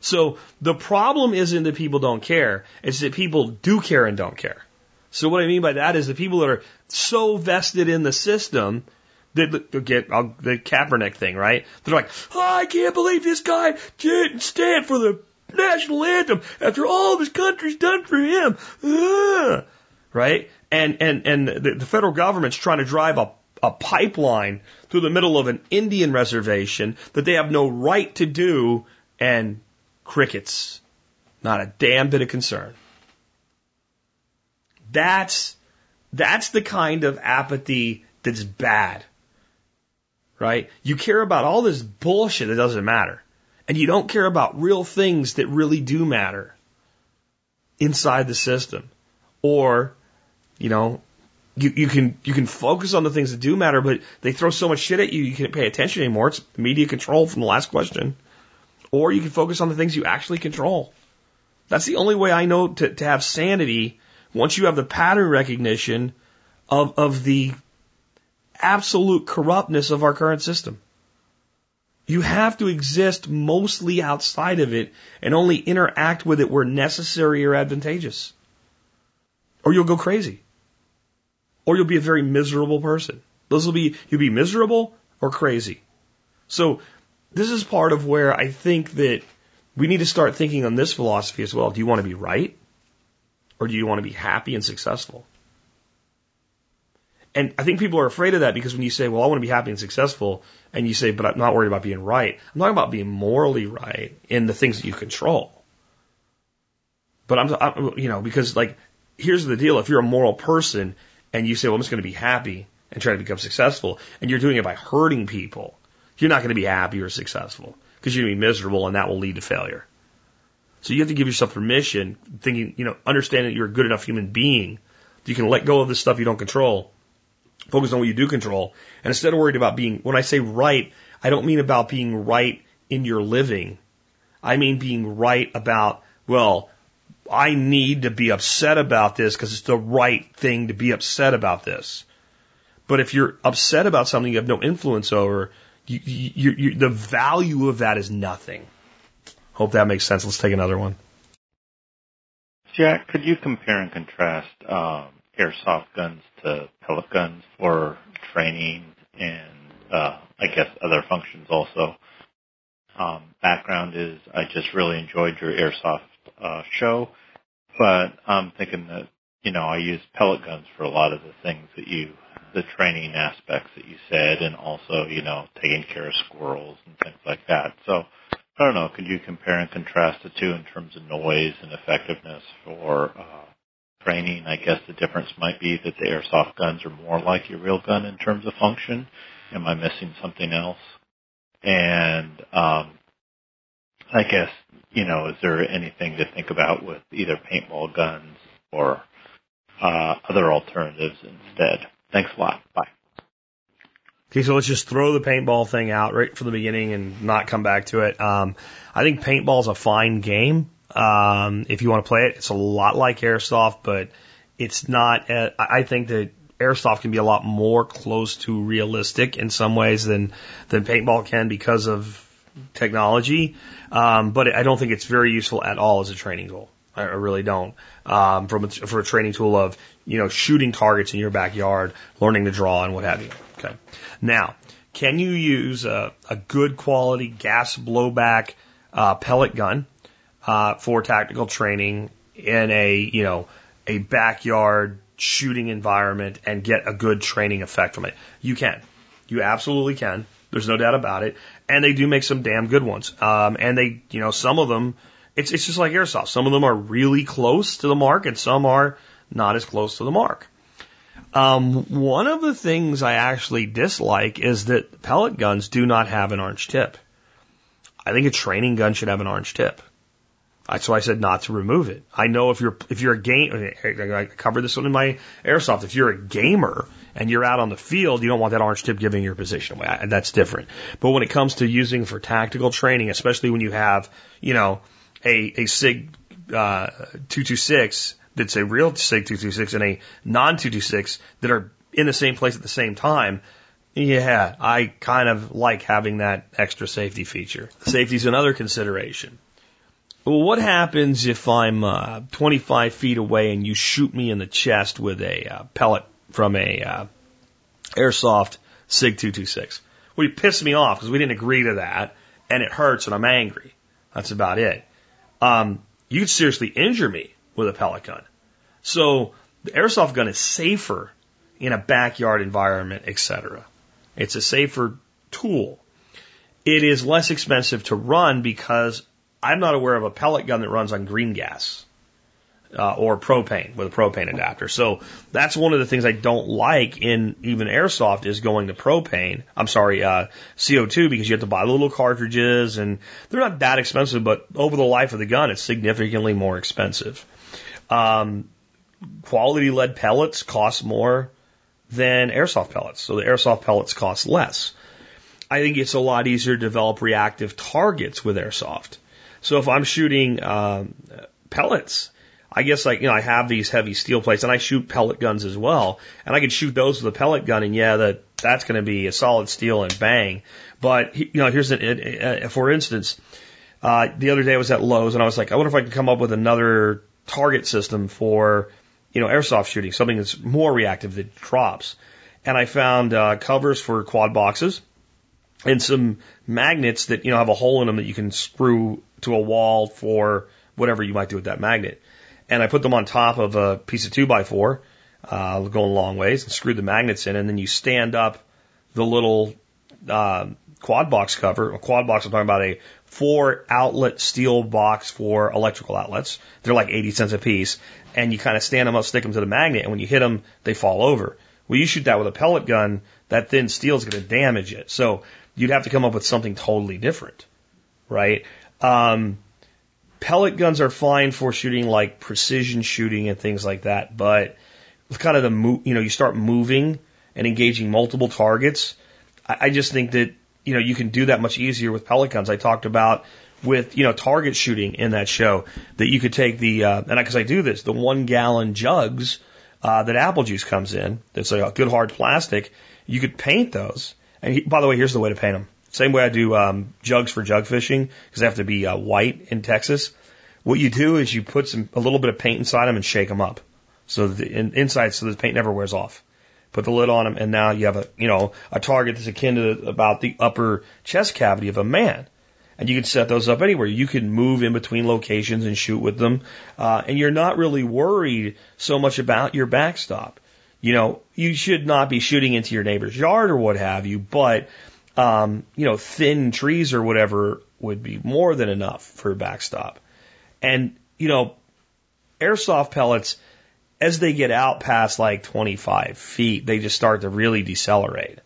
So the problem isn't that people don't care. It's that people do care and don't care. So what I mean by that is the people that are so vested in the system that the Kaepernick thing, right? They're like, I can't believe this guy didn't stand for the national anthem after all this country's done for him. Ugh. Right? And the federal government's trying to drive a pipeline through the middle of an Indian reservation that they have no right to do, and crickets. Not a damn bit of concern. That's the kind of apathy that's bad. Right? You care about all this bullshit that doesn't matter. And you don't care about real things that really do matter inside the system. Or... You can focus on the things that do matter, but they throw so much shit at you, you can't pay attention anymore. It's media control from the last question. Or you can focus on the things you actually control. That's the only way I know to have sanity, once you have the pattern recognition of the absolute corruptness of our current system. You have to exist mostly outside of it and only interact with it where necessary or advantageous. Or you'll go crazy. Or you'll be a very miserable person. You'll be miserable or crazy. So this is part of where I think that we need to start thinking on this philosophy as well. Do you want to be right? Or do you want to be happy and successful? And I think people are afraid of that because when you say, well, I want to be happy and successful, and you say, but I'm not worried about being right. I'm talking about being morally right in the things that you control. But here's the deal. If you're a moral person and you say, well, I'm just going to be happy and try to become successful, and you're doing it by hurting people, you're not going to be happy or successful because you're going to be miserable, and that will lead to failure. So you have to give yourself permission, thinking, understanding that you're a good enough human being. You can let go of the stuff you don't control, focus on what you do control. And instead of worried about being, when I say right, I don't mean about being right in your living. I mean being right about, well, I need to be upset about this because it's the right thing to be upset about this. But if you're upset about something you have no influence over, the value of that is nothing. Hope that makes sense. Let's take another one. Jack, could you compare and contrast airsoft guns to pellet guns for training and, I guess, other functions also? Background is I just really enjoyed your airsoft show, but I'm thinking that, I use pellet guns for a lot of the things that the training aspects that you said, and also, taking care of squirrels and things like that. So, I don't know, could you compare and contrast the two in terms of noise and effectiveness for training? I guess the difference might be that the airsoft guns are more like your real gun in terms of function. Am I missing something else? And, I guess, is there anything to think about with either paintball guns or other alternatives instead? Thanks a lot. Bye. Okay, so let's just throw the paintball thing out right from the beginning and not come back to it. I think paintball is a fine game. If you want to play it, it's a lot like airsoft, but it's not. I think that airsoft can be a lot more close to realistic in some ways than paintball can because of technology. But I don't think it's very useful at all as a training tool. I really don't. For a training tool of, you know, shooting targets in your backyard, learning to draw and what have you. Okay. Now, can you use a good quality gas blowback pellet gun for tactical training in a backyard shooting environment and get a good training effect from it? You can. You absolutely can. There's no doubt about it. And they do make some damn good ones. And they, you know, some of them, it's just like airsoft. Some of them are really close to the mark and some are not as close to the mark. One of the things I actually dislike is that pellet guns do not have an orange tip. I think a training gun should have an orange tip. That's why I said not to remove it. I know if you're a game, I covered this one in my airsoft. If you're a gamer and you're out on the field, you don't want that orange tip giving your position away. That's different. But when it comes to using for tactical training, especially when you have, you know, a SIG 226 that's a real SIG 226 and a non 226 that are in the same place at the same time. Yeah, I kind of like having that extra safety feature. Safety's another consideration. Well, what happens if I'm 25 feet away and you shoot me in the chest with a pellet from a airsoft SIG 226? Well, you piss me off because we didn't agree to that, and it hurts, and I'm angry. That's about it. You could seriously injure me with a pellet gun. So the airsoft gun is safer in a backyard environment, etc. It's a safer tool. It is less expensive to run because I'm not aware of a pellet gun that runs on green gas or propane with a propane adapter. So that's one of the things I don't like in even airsoft is going to propane. I'm sorry, CO2, because you have to buy the little cartridges and they're not that expensive, but over the life of the gun, it's significantly more expensive. Quality lead pellets cost more than airsoft pellets. So the airsoft pellets cost less. I think it's a lot easier to develop reactive targets with airsoft. So if I'm shooting pellets, I guess I have these heavy steel plates, and I shoot pellet guns as well, and I could shoot those with a pellet gun, and yeah, that's going to be a solid steel and bang. But here's for instance, the other day I was at Lowe's, and I was like, I wonder if I can come up with another target system for airsoft shooting, something that's more reactive that drops. And I found covers for quad boxes and some magnets that have a hole in them that you can screw to a wall for whatever you might do with that magnet. And I put them on top of a piece of 2x4, going a long ways, and screwed the magnets in, and then you stand up the little quad box cover. A quad box, I'm talking about a 4-outlet steel box for electrical outlets. They're like 80 cents a piece. And you kind of stand them up, stick them to the magnet, and when you hit them, they fall over. Well, you shoot that with a pellet gun, that thin steel is going to damage it. So you'd have to come up with something totally different, right? Pellet guns are fine for shooting like precision shooting and things like that, but with kind of the you start moving and engaging multiple targets. I just think that, you can do that much easier with pellet guns. I talked about with, target shooting in that show that you could take the, because I do this, the 1 gallon jugs, that apple juice comes in. That's a good hard plastic. You could paint those. And by the way, here's the way to paint them. Same way I do jugs for jug fishing, because they have to be white in Texas. What you do is you put a little bit of paint inside them and shake them up, so that so the paint never wears off. Put the lid on them, and now you have a target that's akin to about the upper chest cavity of a man, and you can set those up anywhere. You can move in between locations and shoot with them, and you're not really worried so much about your backstop. You should not be shooting into your neighbor's yard or what have you, but thin trees or whatever would be more than enough for a backstop. And, airsoft pellets, as they get out past like 25 feet, they just start to really decelerate.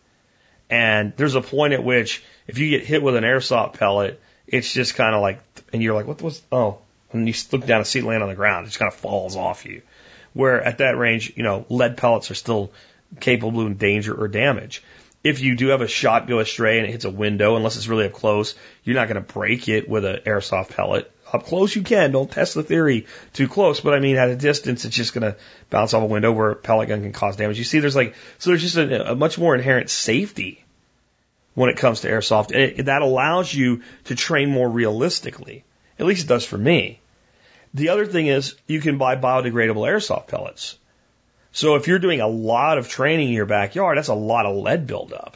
And there's a point at which if you get hit with an airsoft pellet, it's just kind of like, and you're like, and you look down and see it land on the ground. It just kind of falls off you. Where at that range, lead pellets are still capable of danger or damage. if you do have a shot go astray and it hits a window, unless it's really up close, you're not going to break it with an airsoft pellet. Up close you can. Don't test the theory too close. But, I mean, at a distance, it's just going to bounce off a window where a pellet gun can cause damage. You see, there's like – so there's just a much more inherent safety when it comes to airsoft. And that allows you to train more realistically. At least it does for me. The other thing is you can buy biodegradable airsoft pellets. So if you're doing a lot of training in your backyard, that's a lot of lead buildup.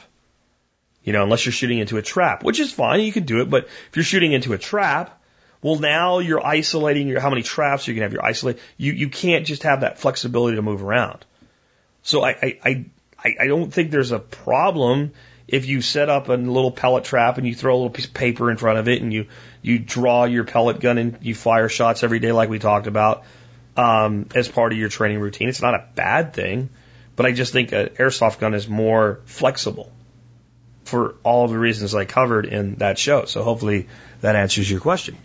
You know, unless you're shooting into a trap, which is fine. You can do it. But if you're shooting into a trap, well, now you're isolating how many traps you can have. You're isolating. You can't just have that flexibility to move around. So I don't think there's a problem if you set up a little pellet trap and you throw a little piece of paper in front of it and you draw your pellet gun and you fire shots every day like we talked about. As part of your training routine. It's not a bad thing, but I just think an airsoft gun is more flexible for all the reasons I covered in that show. So hopefully that answers your question.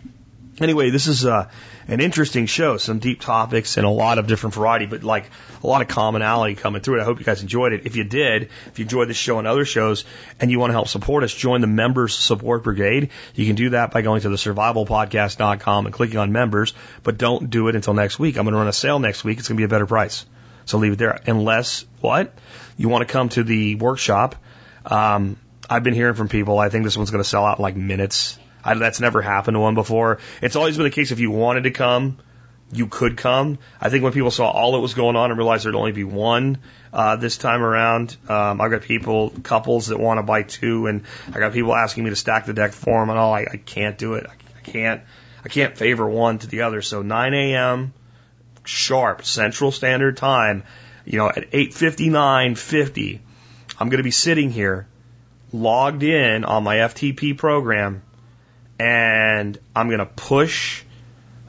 Anyway, this is an interesting show, some deep topics and a lot of different variety, but like a lot of commonality coming through it. I hope you guys enjoyed it. If you did, if you enjoyed this show and other shows and you want to help support us, join the Members Support Brigade. You can do that by going to the survivalpodcast.com and clicking on members, but don't do it until next week. I'm going to run a sale next week. It's going to be a better price. So leave it there. Unless, what? You want to come to the workshop. I've been hearing from people. I think this one's going to sell out in like minutes. That's never happened to one before. It's always been the case if you wanted to come, you could come. I think when people saw all that was going on and realized there'd only be one this time around, I've got couples that want to buy two, and I got people asking me to stack the deck for them and all. I can't do it. I can't favor one to the other. So 9 a.m. sharp Central Standard Time, you know, at 8:59:50, I'm going to be sitting here logged in on my FTP program. And I'm going to push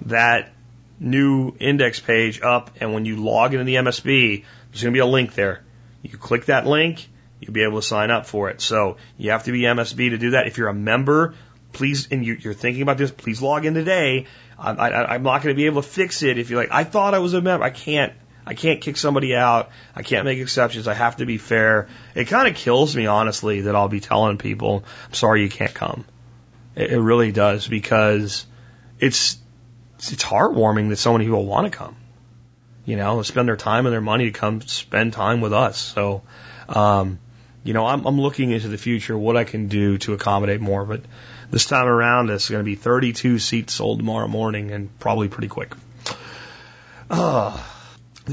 that new index page up. And when you log into the MSB, there's going to be a link there. You click that link, you'll be able to sign up for it. So you have to be MSB to do that. If you're a member, please, and you're thinking about this, please log in today. I'm not going to be able to fix it. If you're like, I thought I was a member, I can't kick somebody out. I can't make exceptions. I have to be fair. It kind of kills me, honestly, that I'll be telling people, I'm sorry you can't come. It really does, because it's heartwarming that so many people want to come, you know, spend their time and their money to come spend time with us. So, you know, I'm looking into the future, what I can do to accommodate more. But this time around, it's going to be 32 seats sold tomorrow morning, and probably pretty quick. The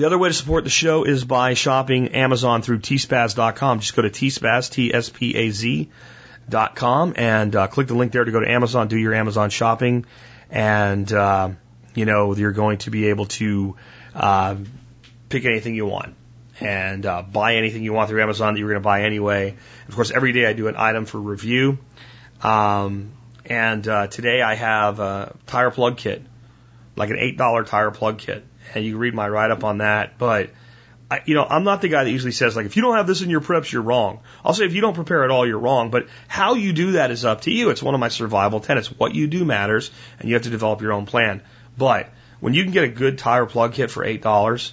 other way to support the show is by shopping Amazon through tspaz.com. Just go to tspaz, tspaz.com, and click the link there to go to Amazon, do your Amazon shopping, and you know, you're going to be able to pick anything you want and buy anything you want through Amazon that you're going to buy anyway. Of course, every day I do an item for review, and today I have a tire plug kit, like an $8 tire plug kit, and you can read my write-up on that. But you know, I'm not the guy that usually says, like, if you don't have this in your preps, you're wrong. I'll say if you don't prepare at all, you're wrong. But how you do that is up to you. It's one of my survival tenets. What you do matters, and you have to develop your own plan. But when you can get a good tire plug kit for $8,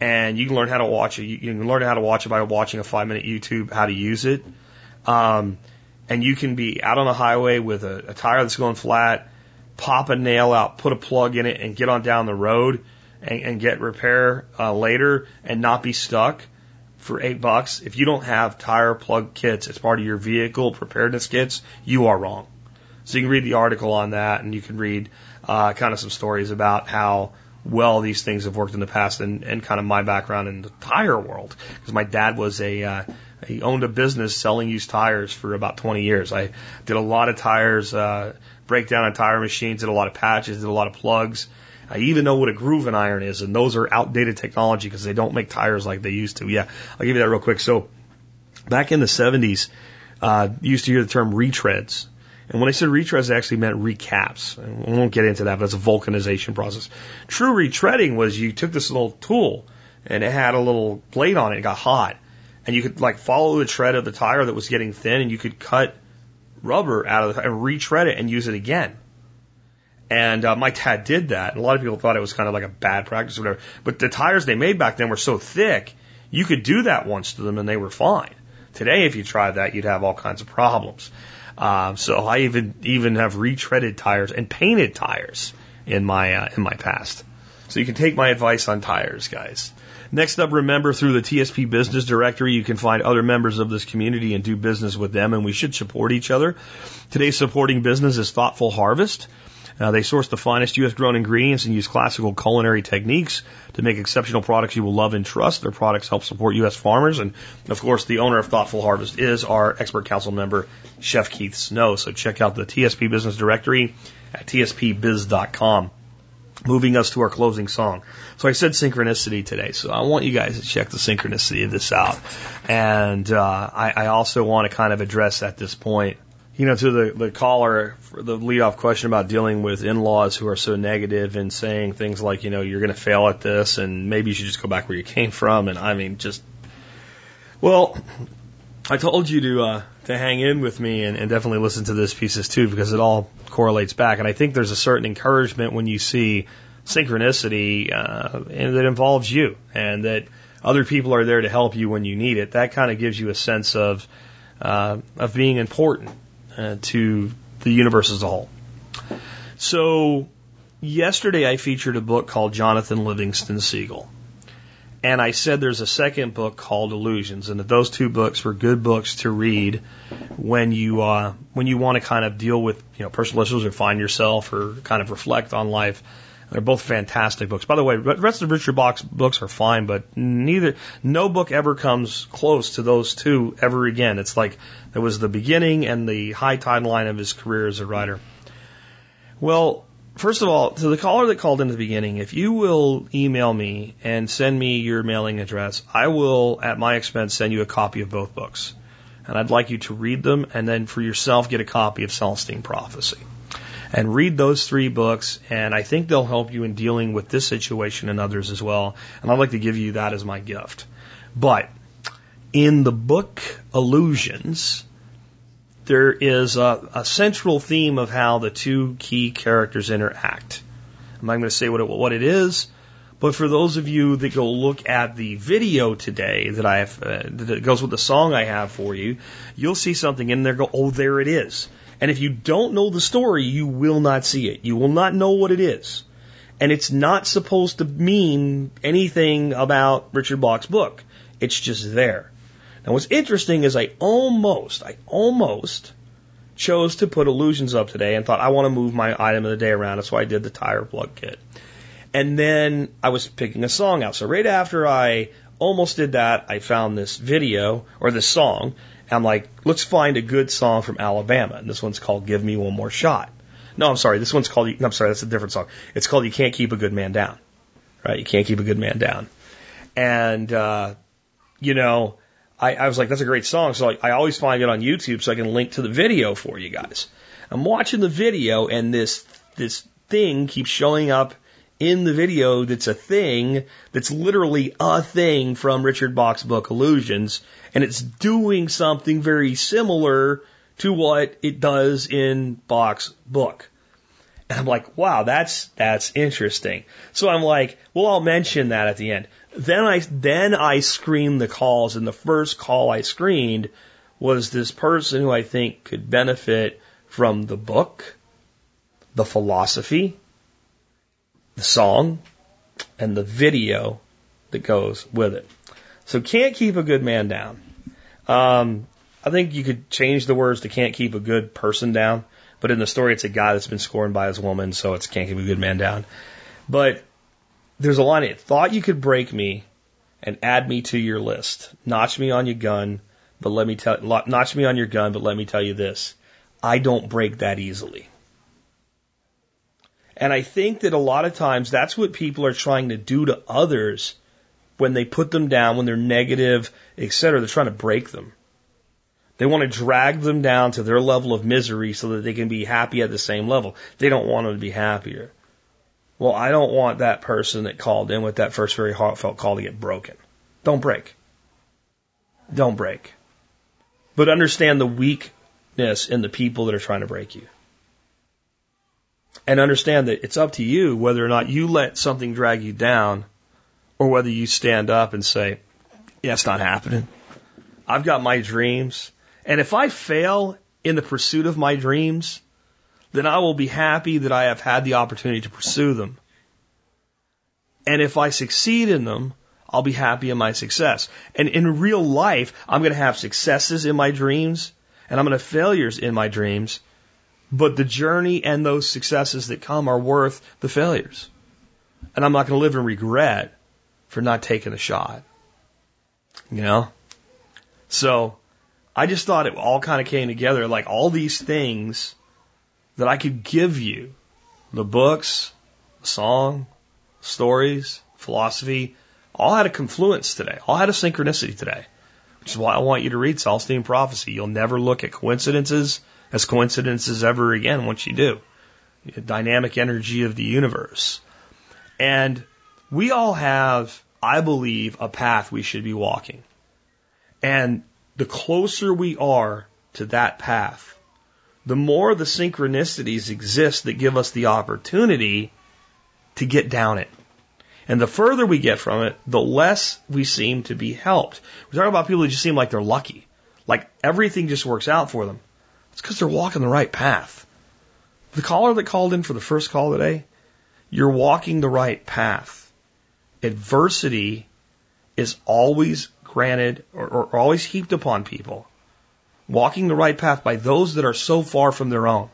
and you can learn how to watch it, you can learn how to watch it by watching a 5-minute YouTube how to use it. And you can be out on the highway with a tire that's going flat, pop a nail out, put a plug in it, and get on down the road. And get repair later and not be stuck for $8. If you don't have tire plug kits as part of your vehicle preparedness kits, you are wrong. So you can read the article on that, and you can read kind of some stories about how well these things have worked in the past, and kind of my background in the tire world, because my dad was he owned a business selling used tires for about 20 years. I did a lot of tires, breakdown on tire machines, did a lot of patches, did a lot of plugs. I even know what a groove and iron is, and those are outdated technology because they don't make tires like they used to. Yeah, I'll give you that real quick. So back in the 70s, you used to hear the term retreads. And when I said retreads, I actually meant recaps. And we won't get into that, but that's a vulcanization process. True retreading was you took this little tool, and it had a little blade on it. It got hot. And you could, like, follow the tread of the tire that was getting thin, and you could cut rubber out of the tire and retread it and use it again. And my dad did that. And a lot of people thought it was kind of like a bad practice or whatever. But the tires they made back then were so thick, you could do that once to them and they were fine. Today, if you tried that, you'd have all kinds of problems. So I even have retreaded tires and painted tires in my past. So you can take my advice on tires, guys. Next up, remember, through the TSP Business Directory, you can find other members of this community and do business with them, and we should support each other. Today's supporting business is Thoughtful Harvest. They source the finest U.S.-grown ingredients and use classical culinary techniques to make exceptional products you will love and trust. Their products help support U.S. farmers. And, of course, the owner of Thoughtful Harvest is our expert council member, Chef Keith Snow. So check out the TSP Business Directory at tspbiz.com. Moving us to our closing song. So I said synchronicity today, so I want you guys to check the synchronicity of this out. And I also want to kind of address at this point, you know, to the caller, for the leadoff question about dealing with in-laws who are so negative and saying things like, you know, you're going to fail at this and maybe you should just go back where you came from. And I mean, just, well, I told you to hang in with me and definitely listen to this pieces too, because it all correlates back. And I think there's a certain encouragement when you see synchronicity and that involves you and that other people are there to help you when you need it. That kind of gives you a sense of being important to the universe as a whole. So yesterday I featured a book called Jonathan Livingston Seagull. And I said there's a second book called Illusions, and that those two books were good books to read when you want to kind of deal with, you know, personal issues or find yourself or kind of reflect on life. They're both fantastic books. By the way, the rest of Richard Bach's books are fine, but no book ever comes close to those two ever again. It's like there was the beginning and the high timeline of his career as a writer. Well, first of all, to the caller that called in the beginning, if you will email me and send me your mailing address, I will, at my expense, send you a copy of both books. And I'd like you to read them and then for yourself get a copy of Celestine Prophecy. And read those three books, and I think they'll help you in dealing with this situation and others as well. And I'd like to give you that as my gift. But in the book Illusions, there is a central theme of how the two key characters interact. I'm not going to say what it is, but for those of you that go look at the video today that I have, that goes with the song I have for you, you'll see something in there. Go, oh, there it is. And if you don't know the story, you will not see it. You will not know what it is, and it's not supposed to mean anything about Richard Bach's book. It's just there. Now, what's interesting is I almost chose to put Illusions up today and thought I want to move my item of the day around. That's why I did the tire plug kit. And then I was picking a song out. So right after I almost did that, I found this video or this song. And I'm like, let's find a good song from Alabama. And this one's called Give Me One More Shot. No, I'm sorry. That's a different song. It's called You Can't Keep a Good Man Down. Right? You Can't Keep a Good Man Down. And, you know, I was like, that's a great song. So I always find it on YouTube so I can link to the video for you guys. I'm watching the video and this thing keeps showing up in the video that's a thing that's literally a thing from Richard Bach's book Illusions. And it's doing something very similar to what it does in Bach's book. And I'm like, wow, that's interesting. So I'm like, well, I'll mention that at the end. Then I screened the calls, and the first call I screened was this person who I think could benefit from the book, the philosophy, the song, and the video that goes with it. So Can't Keep a Good Man Down. I think you could change the words to Can't Keep a Good Person Down, but in the story it's a guy that's been scorned by his woman, so it's Can't Keep a Good Man Down. But there's a line in it. Thought you could break me and add me to your list. Notch me on your gun, but let me tell you this. I don't break that easily. And I think that a lot of times that's what people are trying to do to others when they put them down, when they're negative, etc. They're trying to break them. They want to drag them down to their level of misery so that they can be happy at the same level. They don't want them to be happier. Well, I don't want that person that called in with that first very heartfelt call to get broken. Don't break. Don't break. But understand the weakness in the people that are trying to break you. And understand that it's up to you whether or not you let something drag you down or whether you stand up and say, yeah, it's not happening. I've got my dreams. And if I fail in the pursuit of my dreams, then I will be happy that I have had the opportunity to pursue them. And if I succeed in them, I'll be happy in my success. And in real life, I'm going to have successes in my dreams, and I'm going to have failures in my dreams. But the journey and those successes that come are worth the failures. And I'm not going to live in regret for not taking the shot. You know? So I just thought it all kind of came together, like all these things that I could give you, the books, the song, stories, philosophy, all had a confluence today, all had a synchronicity today, which is why I want you to read Celestine Prophecy. You'll never look at coincidences as coincidences ever again once you do. The dynamic energy of the universe. And we all have, I believe, a path we should be walking. And the closer we are to that path, the more the synchronicities exist that give us the opportunity to get down it. And the further we get from it, the less we seem to be helped. We're talking about people who just seem like they're lucky. Like everything just works out for them. It's because they're walking the right path. The caller that called in for the first call today, you're walking the right path. Adversity is always granted or always heaped upon people. Walking the right path by those that are so far from their own.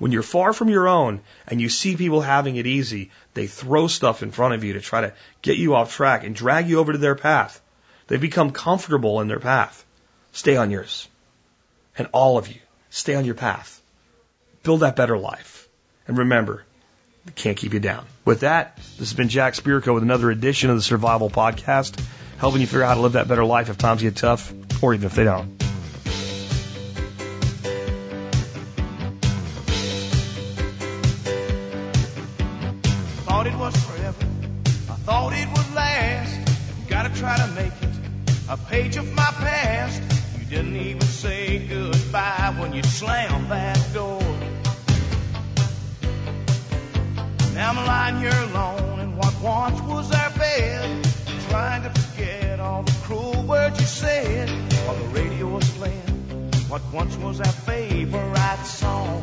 When you're far from your own and you see people having it easy, they throw stuff in front of you to try to get you off track and drag you over to their path. They become comfortable in their path. Stay on yours. And all of you, stay on your path. Build that better life. And remember, they can't keep you down. With that, this has been Jack Spearco with another edition of the Survival Podcast, helping you figure out how to live that better life if times get tough or even if they don't. A page of my past. You didn't even say goodbye when you slammed that door. Now I'm lying here alone in what once was our bed, trying to forget all the cruel words you said while the radio was playing what once was our favorite song.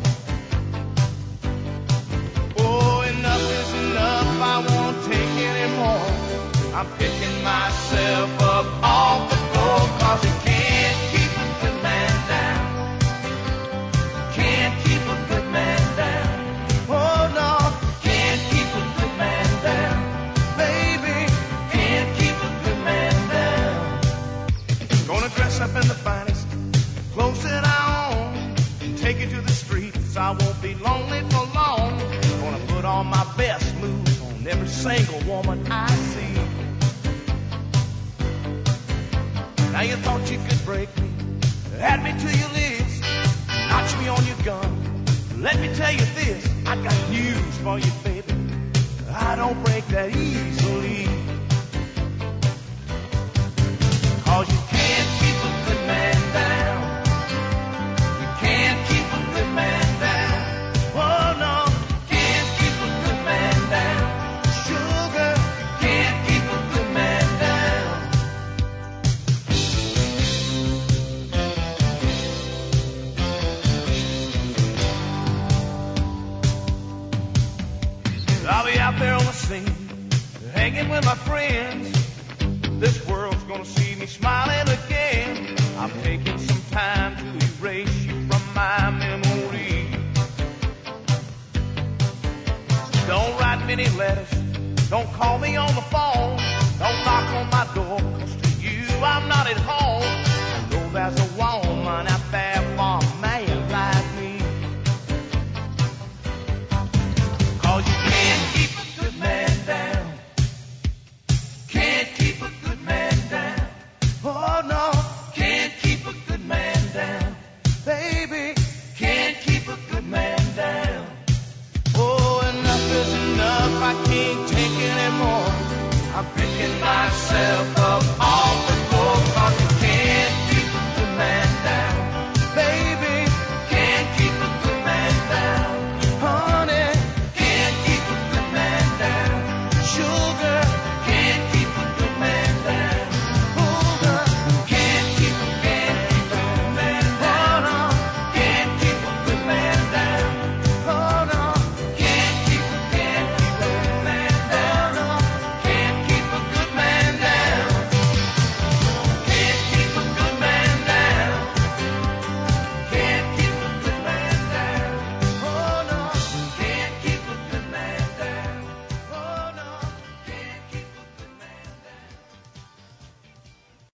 Oh, enough is enough, I won't take any more. I'm picking myself up off the floor, 'cause I can't keep a good man down. Can't keep a good man down. Oh no, can't keep a good man down. Baby, can't keep a good man down. Gonna dress up in the finest clothes that I own, take it to the streets, I won't be lonely for long. Gonna put on my best moves on every single woman I see. Now you thought you could break me, add me to your list, notch me on your gun. Let me tell you this, I got news for you, baby. I don't break that easily. 'Cause you can't keep a good man down. You can't keep a good man down. Oh no, can't keep a good man down. Sugar, you can't keep a good man down. I'll be out there on the scene, hanging with my friends. This world's gonna see me smiling again. I'm taking some time to erase you from my memory. Don't write many letters, don't call me on the phone, don't knock on my door, 'cause to you I'm not at home. I know there's a woman out there for a man like me. 'Cause you can't keep a good man down. Can't keep a good man down. Oh no, can't keep a good man down. Baby, can't keep a good man down. Oh, enough is enough, I can't take anymore. I'm picking myself up all the